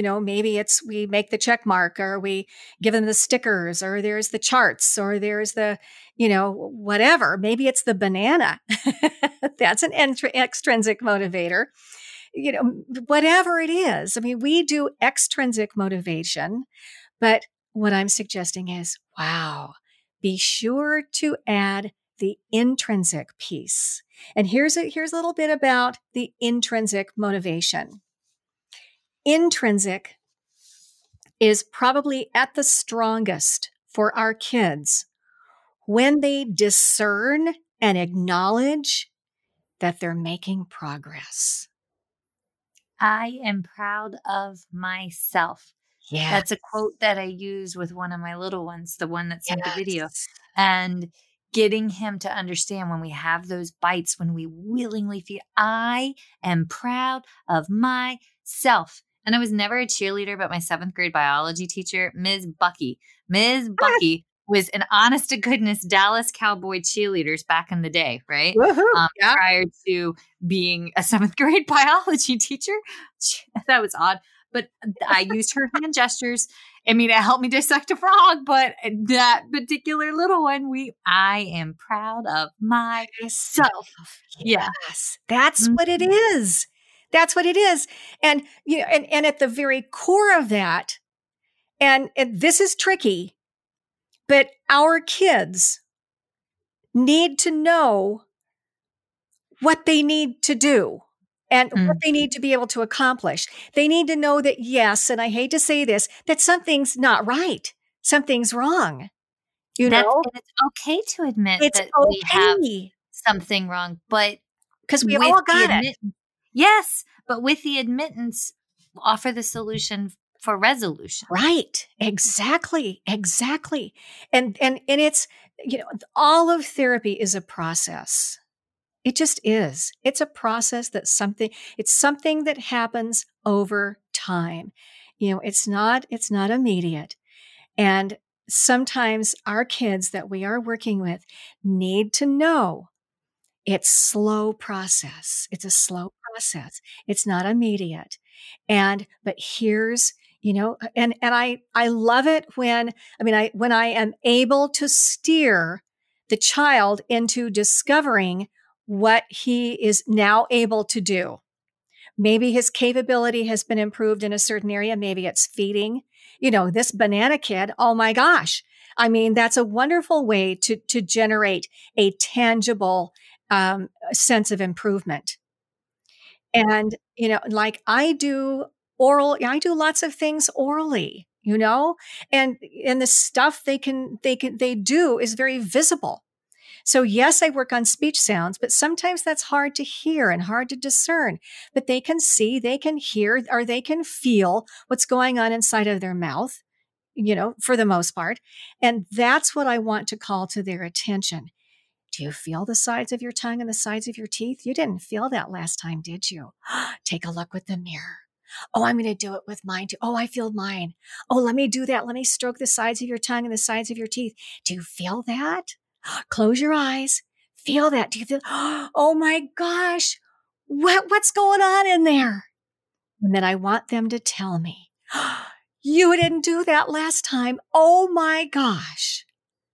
know, maybe it's we make the check mark, or we give them the stickers, or there's the charts, or there's the, you know, whatever. Maybe it's the banana. That's an extrinsic motivator. You know, whatever it is. I mean, we do extrinsic motivation, but what I'm suggesting is, wow, be sure to add the intrinsic piece. And here's a little bit about the intrinsic motivation. Intrinsic is probably at the strongest for our kids when they discern and acknowledge that they're making progress. I am proud of myself. Yeah. That's a quote that I use with one of my little ones, the one that's in the video. And getting him to understand when we have those bites, when we willingly feel, I am proud of myself. And I was never a cheerleader, but my seventh grade biology teacher, Ms. Bucky was an honest to goodness Dallas Cowboy cheerleaders back in the day, right? Prior to being a seventh grade biology teacher. That was odd. But I used her hand gestures. I mean, it helped me dissect a frog, but that particular little one, I am proud of myself. Yes. That's what it is. That's what it is. And, you know, and at the very core of that, and this is tricky, but our kids need to know what they need to do. And what they need to be able to accomplish. They need to know that, yes, and I hate to say this, that something's not right. Something's wrong. You know? And it's okay to admit we have something wrong. But because we all got it. Yes. But with the admittance, offer the solution for resolution. Right. Exactly. And it's, you know, all of therapy is a process. It just is. It's a process it's something that happens over time. You know, it's not immediate. And sometimes our kids that we are working with need to know it's slow process. It's a slow process. It's not immediate. But here's, you know, and I love it when I am able to steer the child into discovering what he is now able to do. Maybe his capability has been improved in a certain area. Maybe it's feeding. You know, this banana kid, oh my gosh. I mean, that's a wonderful way to generate a tangible sense of improvement. And, you know, like I do lots of things orally, you know, and the stuff they do is very visible. So yes, I work on speech sounds, but sometimes that's hard to hear and hard to discern. But they can see, they can hear, or they can feel what's going on inside of their mouth, you know, for the most part. And that's what I want to call to their attention. Do you feel the sides of your tongue and the sides of your teeth? You didn't feel that last time, did you? Take a look with the mirror. Oh, I'm going to do it with mine too. Oh, I feel mine. Oh, let me do that. Let me stroke the sides of your tongue and the sides of your teeth. Do you feel that? Close your eyes. Feel that. Do you feel, oh my gosh, what's going on in there? And then I want them to tell me, you didn't do that last time. Oh my gosh.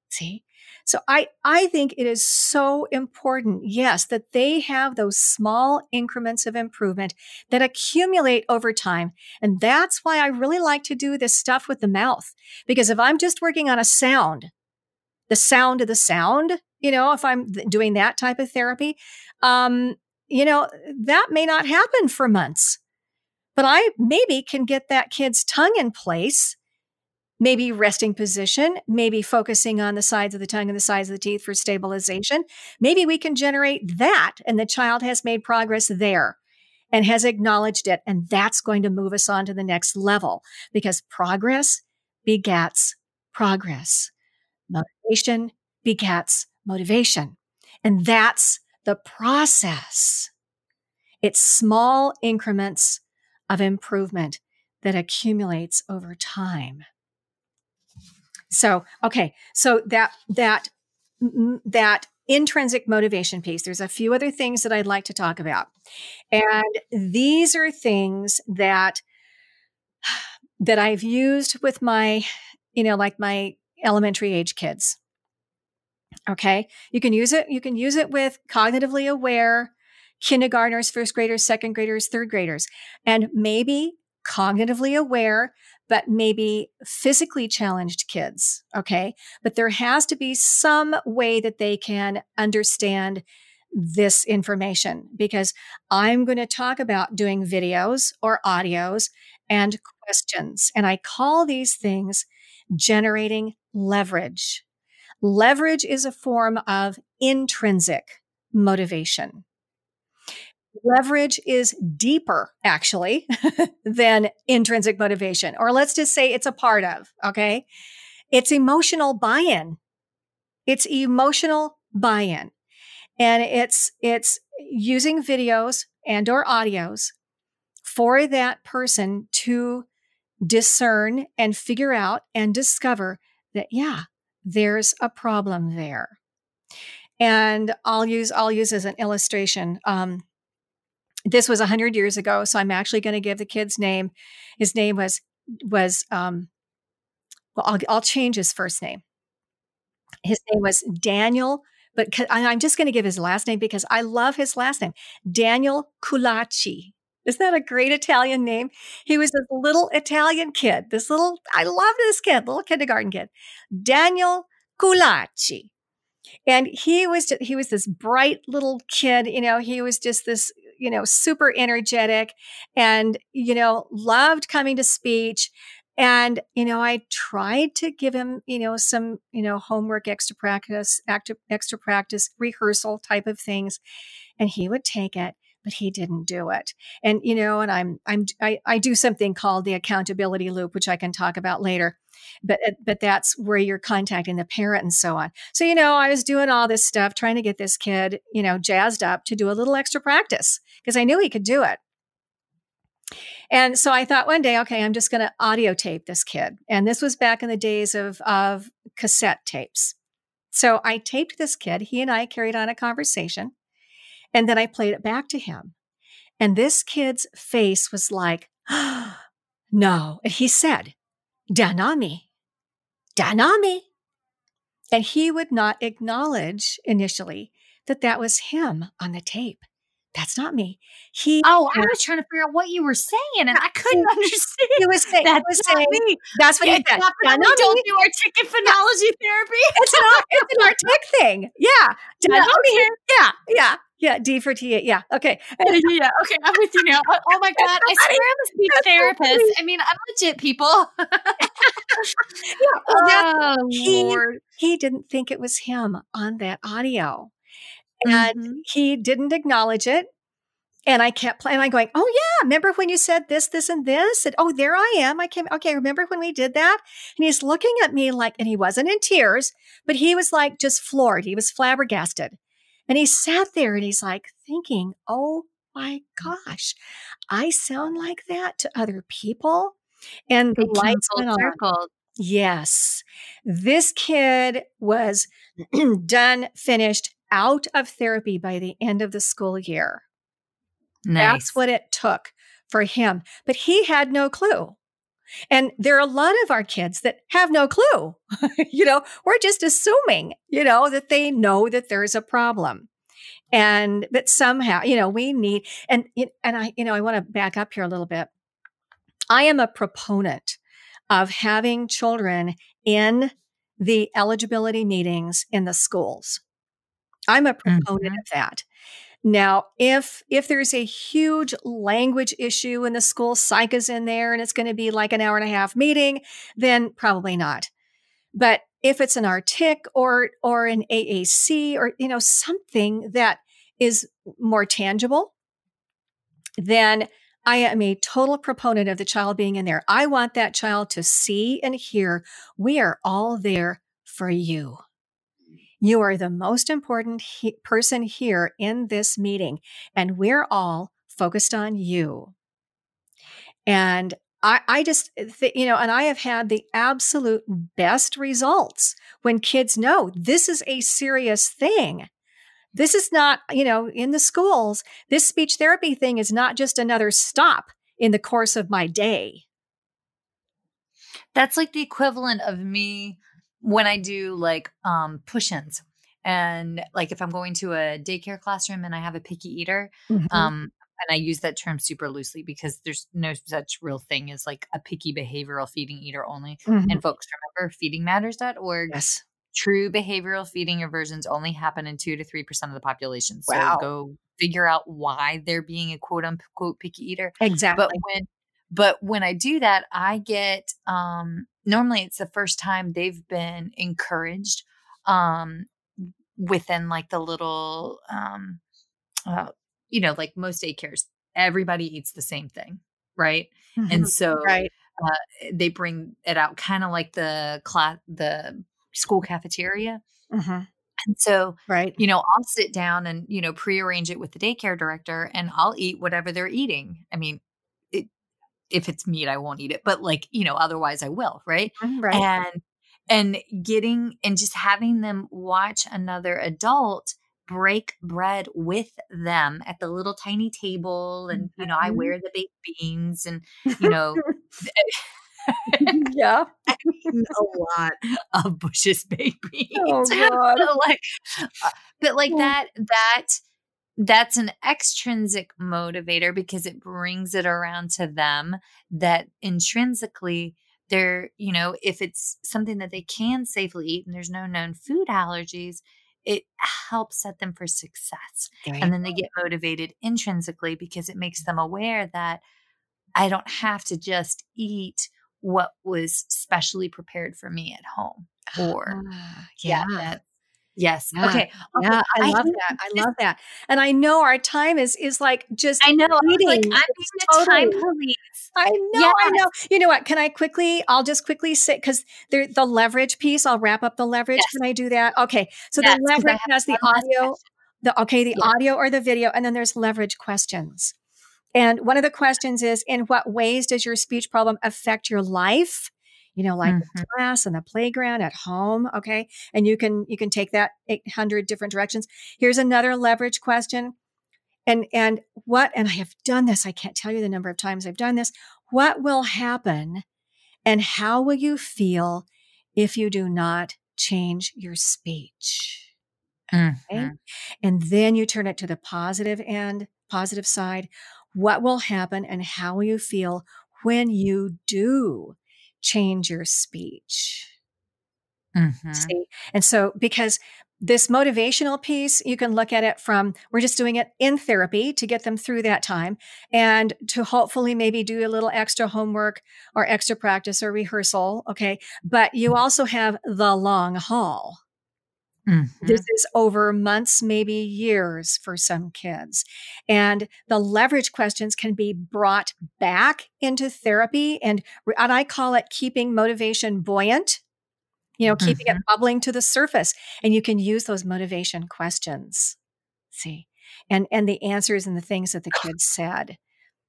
See? So I think it is so important, yes, that they have those small increments of improvement that accumulate over time. And that's why I really like to do this stuff with the mouth. Because if I'm just working on a sound, the sound of the sound, you know, if I'm doing that type of therapy, you know, that may not happen for months, but I maybe can get that kid's tongue in place, maybe resting position, maybe focusing on the sides of the tongue and the sides of the teeth for stabilization. Maybe we can generate that, and the child has made progress there and has acknowledged it. And that's going to move us on to the next level, because progress begets progress. Motivation begets motivation. And that's the process. It's small increments of improvement that accumulates over time. So, okay. So that intrinsic motivation piece, there's a few other things that I'd like to talk about. And these are things that I've used with my, you know, like my elementary age kids. Okay. You can use it with cognitively aware kindergartners, first graders, second graders, third graders, and maybe cognitively aware, but maybe physically challenged kids. Okay. But there has to be some way that they can understand this information, because I'm going to talk about doing videos or audios and questions. And I call these things generating leverage. Leverage is a form of intrinsic motivation. Leverage is deeper, actually, than intrinsic motivation, or let's just say it's a part of, okay? It's emotional buy-in. It's emotional buy-in. And it's using videos and or audios for that person to discern and figure out and discover that, yeah, there's a problem there. And I'll use as an illustration, this was 100 years ago, so I'm actually going to give the kid's name. His name was, I'll change his first name. His name was Daniel, but I'm just going to give his last name because I love his last name, Daniel Culacci. Isn't that a great Italian name? He was this little Italian kid, I loved this kid, little kindergarten kid, Daniel Culacci. And he was this bright little kid, he was just this, super energetic and, loved coming to speech. And, I tried to give him, some, homework, extra practice, rehearsal type of things. And he would take it, but he didn't do it. And, and I do something called the accountability loop, which I can talk about later. But that's where you're contacting the parent and so on. So, I was doing all this stuff, trying to get this kid, jazzed up to do a little extra practice because I knew he could do it. And so I thought one day, okay, I'm just going to audio tape this kid. And this was back in the days of cassette tapes. So I taped this kid. He and I carried on a conversation. And then I played it back to him. And this kid's face was like, oh, no. And he said, Danami. And he would not acknowledge initially that was him on the tape. That's not me. I was trying to figure out what you were saying, and I couldn't understand. He was saying, "That's not me." That's what he said. Danami. Don't do articulation phonology therapy. It's an artic thing. Yeah. Danami. Yeah. D for T. Yeah. Okay. Yeah. Okay. I'm with you now. Oh my God. I swear I'm a speech therapist. I mean, I'm legit, people. Oh, Lord. He didn't think it was him on that audio. And he didn't acknowledge it. And I kept playing. I'm going, oh, yeah. Remember when you said this, this, and this? And oh, there I am. I came. Okay. Remember when we did that? And he's looking at me like, and he wasn't in tears, but he was like just floored. He was flabbergasted. And he sat there and he's like thinking, oh my gosh, I sound like that to other people. And the lights went on. Yes. This kid was done, finished, out of therapy by the end of the school year. Nice. That's what it took for him. But he had no clue. And there are a lot of our kids that have no clue. We're just assuming, that they know that there is a problem. And that somehow, we need, and I, I want to back up here a little bit. I am a proponent of having children in the eligibility meetings in the schools. I'm a proponent of that. Now, if there's a huge language issue in the school, psych is in there, and it's going to be like an hour and a half meeting, then probably not. But if it's an ARTIC or an AAC or, something that is more tangible, then I am a total proponent of the child being in there. I want that child to see and hear, we are all there for you. You are the most important person here in this meeting, and we're all focused on you. And I just, and I have had the absolute best results when kids know this is a serious thing. This is not, in the schools, this speech therapy thing is not just another stop in the course of my day. That's like the equivalent of me when I do like push-ins and like if I'm going to a daycare classroom and I have a picky eater, and I use that term super loosely because there's no such real thing as like a picky behavioral feeding eater only. And folks, remember feedingmatters.org. Yes. True behavioral feeding aversions only happen in 2 to 3% of the population. So go figure out why they're being a quote unquote picky eater. Exactly. But when I do that, I get, normally it's the first time they've been encouraged, within like the little, like most daycares, everybody eats the same thing. Right. Mm-hmm. And so, they bring it out kind of like the school cafeteria. Mm-hmm. And so, I'll sit down and, prearrange it with the daycare director and I'll eat whatever they're eating. I mean, if it's meat, I won't eat it, but otherwise I will. Right. Right. And just having them watch another adult break bread with them at the little tiny table. And, I wear the baked beans and, yeah, I mean, a lot of Bush's baby. Oh, God. That's an extrinsic motivator because it brings it around to them that intrinsically they're, if it's something that they can safely eat and there's no known food allergies, it helps set them for success. Right. And then they get motivated intrinsically because it makes them aware that I don't have to just eat what was specially prepared for me at home or I love that. I love that. And I know our time is like just I know. Eating. I'm the time police. I know. Yes. I know. You know what? Can I quickly? I'll just quickly say because the leverage piece. I'll wrap up the leverage. Yes. Can I do that? Okay. So the leverage has the audio, audio or the video, and then there's leverage questions. And one of the questions is, in what ways does your speech problem affect your life? The class and the playground at home. Okay. And you can take that 800 different directions. Here's another leverage question. And I have done this. I can't tell you the number of times I've done this. What will happen and how will you feel if you do not change your speech? Okay. Mm-hmm. And then you turn it to the positive side. What will happen and how will you feel when you do change your speech? Mm-hmm. See? And so, because this motivational piece, you can look at it from, we're just doing it in therapy to get them through that time and to hopefully maybe do a little extra homework or extra practice or rehearsal. Okay. But you also have the long haul. Mm-hmm. This is over months, maybe years for some kids. And the leverage questions can be brought back into therapy. And I call it keeping motivation buoyant, keeping it bubbling to the surface. And you can use those motivation questions. See, and the answers and the things that the kids said.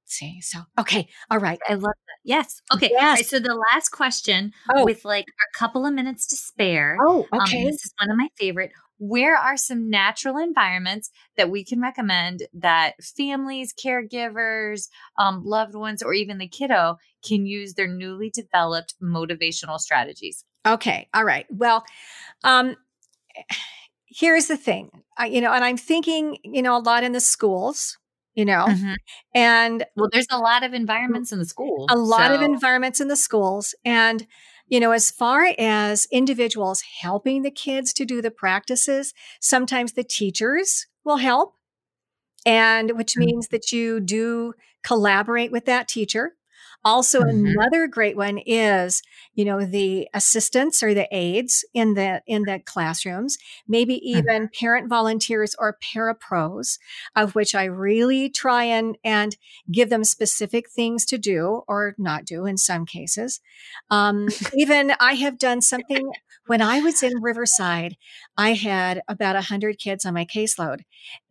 See, so, okay. All right. I love that. Yes. Okay. Yes. Right, so the last question with like a couple of minutes to spare. Oh, okay. This is one of my favorite. Where are some natural environments that we can recommend that families, caregivers, loved ones, or even the kiddo can use their newly developed motivational strategies? Okay. All right. Well, here's the thing, and I'm thinking, a lot in the schools. And there's a lot of environments in the schools. And, as far as individuals helping the kids to do the practices, sometimes the teachers will help. And which means that you do collaborate with that teacher. Also, another great one is, the assistants or the aides in the classrooms, maybe even parent volunteers or parapros, of which I really try and give them specific things to do or not do in some cases. Even I have done something when I was in Riverside, I had about 100 kids on my caseload.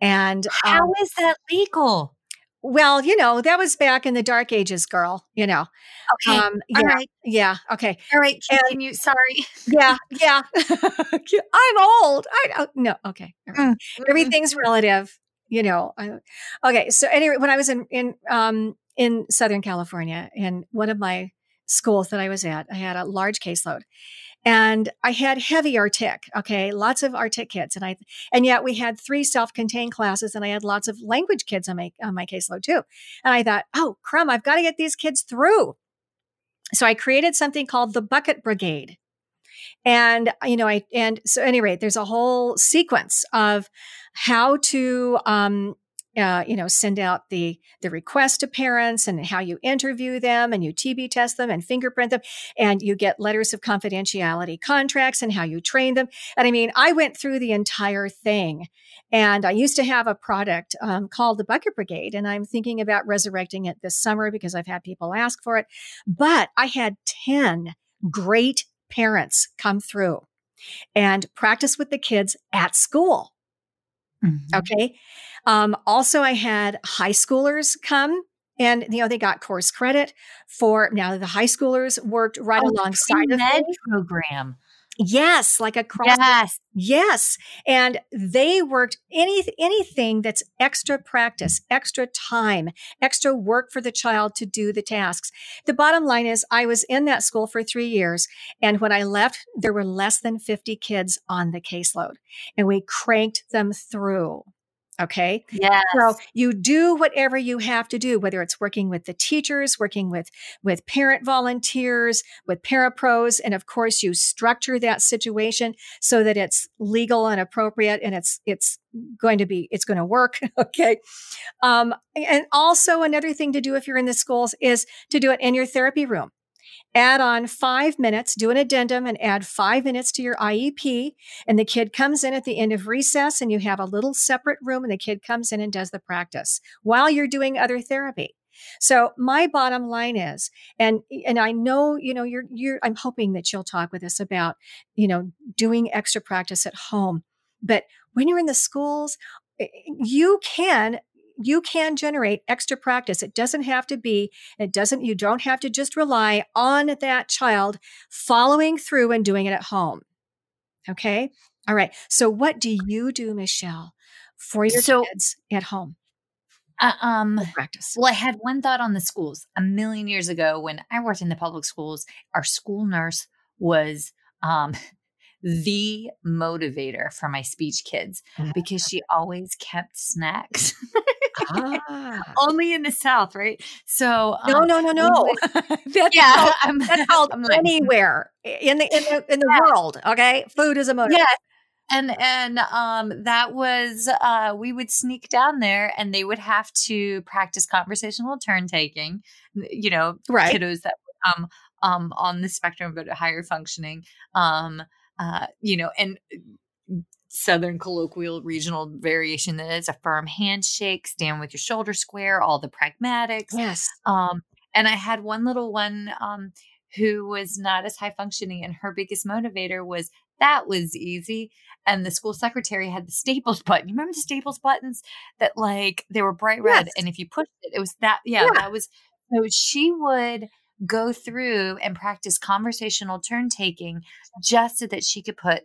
And how is that legal? Well, that was back in the dark ages, girl, Okay. All right. Yeah. Okay. All right. Continue. Sorry. Yeah. Yeah. I'm old. No. Okay. Right. Everything's relative, Okay. So anyway, when I was in Southern California in one of my schools that I was at, I had a large caseload and I had heavy Artic. Okay. Lots of Artic kids. And yet we had 3 self-contained classes and I had lots of language kids on my caseload too. And I thought, oh crumb, I've got to get these kids through. So I created something called the Bucket Brigade. And, you know, so at any rate, there's a whole sequence of how to, you know, send out the request to parents and how you interview them and you TB test them and fingerprint them and you get letters of confidentiality contracts and how you train them. And I mean, I went through the entire thing, and I used to have a product called the Bucket Brigade, and I'm thinking about resurrecting it this summer because I've had people ask for it. But I had 10 great parents come through and practice with the kids at school. Mm-hmm. Okay. Also, I had high schoolers come, and, you know, they got course credit for, now the high schoolers worked right alongside the med program. Yes. Like a cross. Yes. Yes. And they worked anything that's extra practice, extra time, extra work for the child to do the tasks. The bottom line is I was in that school for 3 years. And when I left, there were less than 50 kids on the caseload, and we cranked them through. Okay. Yes. So you do whatever you have to do, whether it's working with the teachers, working with parent volunteers, with parapros. And of course, you structure that situation so that it's legal and appropriate, and it's going to work. Okay. And also another thing to do if you're in the schools is to do it in your therapy room. Add on 5 minutes, do an addendum and add 5 minutes to your IEP. And the kid comes in at the end of recess, and you have a little separate room, and the kid comes in and does the practice while you're doing other therapy. So my bottom line is, and I know, you know, I'm hoping that you'll talk with us about, you know, doing extra practice at home. But when you're in the schools, you can generate extra practice. You don't have to just rely on that child following through and doing it at home. Okay. All right. So what do you do, Michelle, for your kids at home? Practice. Well, I had one thought on the schools. A million years ago, when I worked in the public schools, our school nurse was, the motivator for my speech kids, because she always kept snacks. Only in the South, right? So no. That's called anywhere in the world. Okay, food is a motivator. Yeah. And that was, we would sneak down there, and they would have to practice conversational turn taking. You know, right. Kiddos that on the spectrum, but higher functioning. You know, and Southern colloquial regional variation that is a firm handshake, stand with your shoulder square, all the pragmatics. Yes. And I had one little one who was not as high functioning, and her biggest motivator was that was easy. And the school secretary had the staples button. You remember the staples buttons that, like, they were bright red, and if you pushed it, it was that. Yeah, yeah. That was. So she would go through and practice conversational turn taking just so that she could put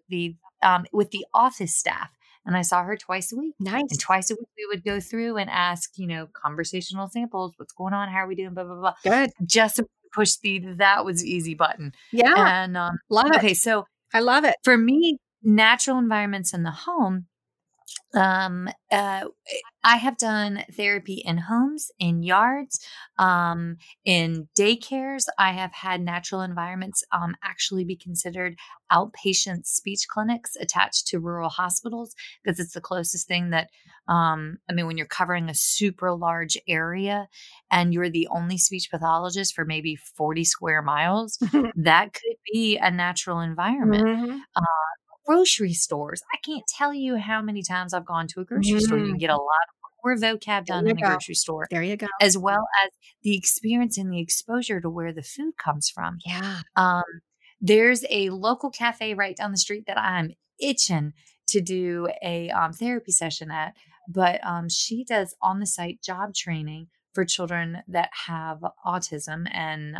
with the office staff. And I saw her twice a week. Nice. And twice a week we would go through and ask, you know, conversational samples, what's going on? How are we doing? Blah, blah, blah. Good. Just to push that was easy button. Yeah. And love it. Okay. So I love it. For me, natural environments in the home. I have done therapy in homes, in yards, in daycares. I have had natural environments, actually be considered outpatient speech clinics attached to rural hospitals, because it's the closest thing that, I mean, when you're covering a super large area and you're the only speech pathologist for maybe 40 square miles, that could be a natural environment. Mm-hmm. Grocery stores. I can't tell you how many times I've gone to a grocery store. You can get a lot of more vocab done in a grocery store. There you go. As well as the experience and the exposure to where the food comes from. Yeah. There's a local cafe right down the street that I'm itching to do a therapy session at, but she does on-the-site job training for children that have autism and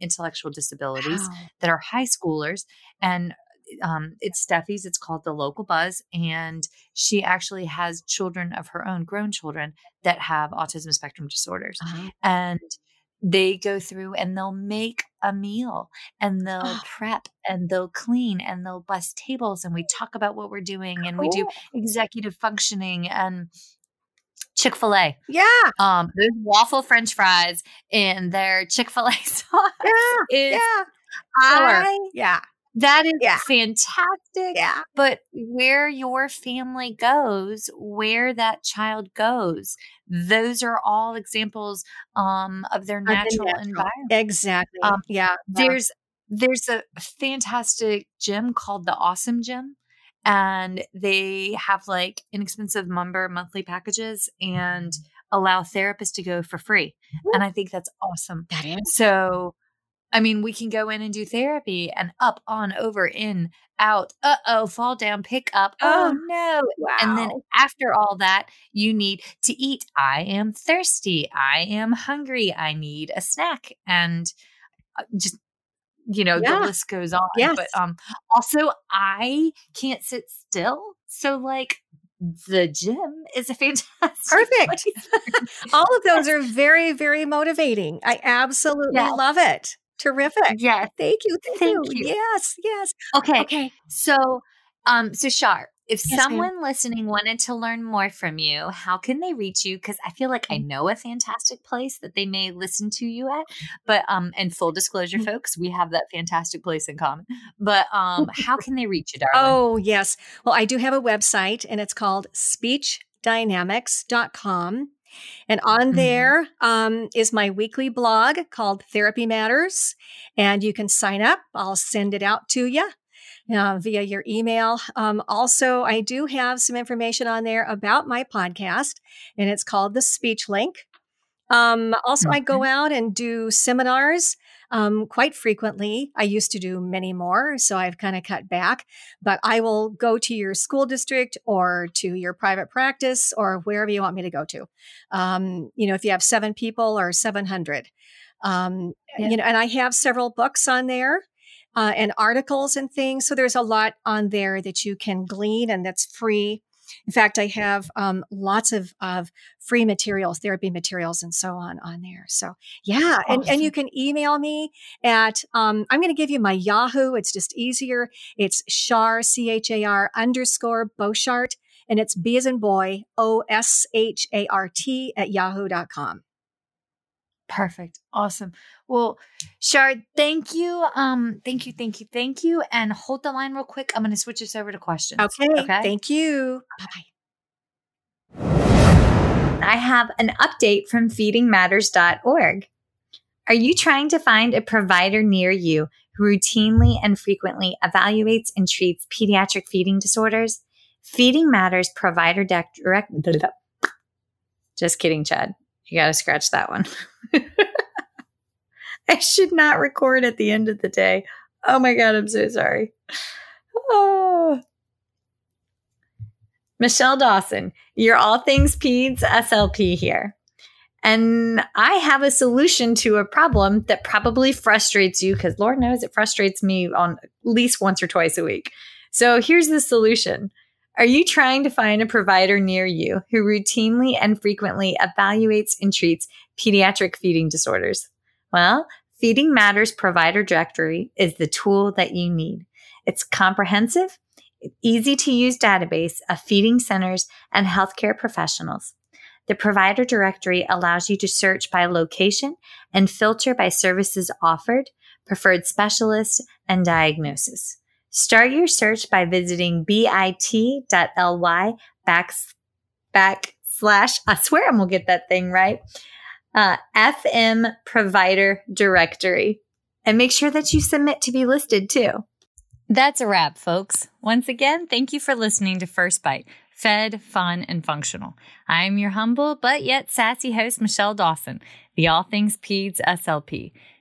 intellectual disabilities that are high schoolers, and it's Steffi's. It's called the Local Buzz. And she actually has children of her own, grown children that have autism spectrum disorders. Uh-huh. And they go through and they'll make a meal, and they'll prep, and they'll clean, and they'll bus tables. And we talk about what we're doing, and we do executive functioning and Chick-fil-A. Yeah. There's waffle French fries in their Chick-fil-A sauce. Yeah. That is fantastic. Yeah. But where your family goes, where that child goes, those are all examples of their natural environment. Exactly. There's a fantastic gym called the Awesome Gym, and they have like inexpensive monthly packages and allow therapists to go for free. Ooh. And I think that's awesome. That is. So, I mean, we can go in and do therapy and up, on, over, in, out, fall down, pick up. Oh, no. Wow. And then after all that, you need to eat. I am thirsty. I am hungry. I need a snack. And just, you know, the list goes on. Yes. But also, I can't sit still. So, like, the gym is a fantastic Perfect. Place. All of those are very, very motivating. I absolutely love it. Terrific. Yes. Thank you. Thank you. Yes. Yes. Okay. Okay. So, Char, if someone listening wanted to learn more from you, how can they reach you? Because I feel like I know a fantastic place that they may listen to you at, but, and full disclosure, folks, we have that fantastic place in common, but, how can they reach you, Darla? Oh, yes. Well, I do have a website, and it's called SpeechDynamics.com. And on there is my weekly blog called Therapy Matters, and you can sign up. I'll send it out to you via your email. Also, I do have some information on there about my podcast, and it's called The Speech Link. Also, I go out and do seminars quite frequently. I used to do many more, so I've kind of cut back, but I will go to your school district or to your private practice or wherever you want me to go to. You know, if you have 7 people or 700, you know, and I have several books on there and articles and things. So there's a lot on there that you can glean, and that's free. In fact, I have lots of free materials, therapy materials, and so on there. So, yeah. Awesome. And you can email me at, I'm going to give you my Yahoo. It's just easier. It's Char, C-H-A-R _ Boshart. And it's B as in boy, O-S-H-A-R-T @yahoo.com. Perfect. Awesome. Well, Char, thank you. Thank you. And hold the line real quick. I'm going to switch us over to questions. Okay. Thank you. Bye. I have an update from feedingmatters.org. Are you trying to find a provider near you who routinely and frequently evaluates and treats pediatric feeding disorders? Feeding Matters Provider Direct. Just kidding, Chad. You got to scratch that one. I should not record at the end of the day. Oh my God, I'm so sorry. Oh. Michelle Dawson, you're all things peds SLP here. And I have a solution to a problem that probably frustrates you, because Lord knows it frustrates me on at least once or twice a week. So here's the solution. Are you trying to find a provider near you who routinely and frequently evaluates and treats pediatric feeding disorders? Well, Feeding Matters Provider Directory is the tool that you need. It's comprehensive, easy-to-use database of feeding centers and healthcare professionals. The Provider Directory allows you to search by location and filter by services offered, preferred specialist, and diagnosis. Start your search by visiting bit.ly / I swear I'm gonna get that thing right, FM Provider Directory. And make sure that you submit to be listed too. That's a wrap, folks. Once again, thank you for listening to First Bite, fed, fun, and functional. I'm your humble but yet sassy host, Michelle Dawson, the All Things Peds SLP.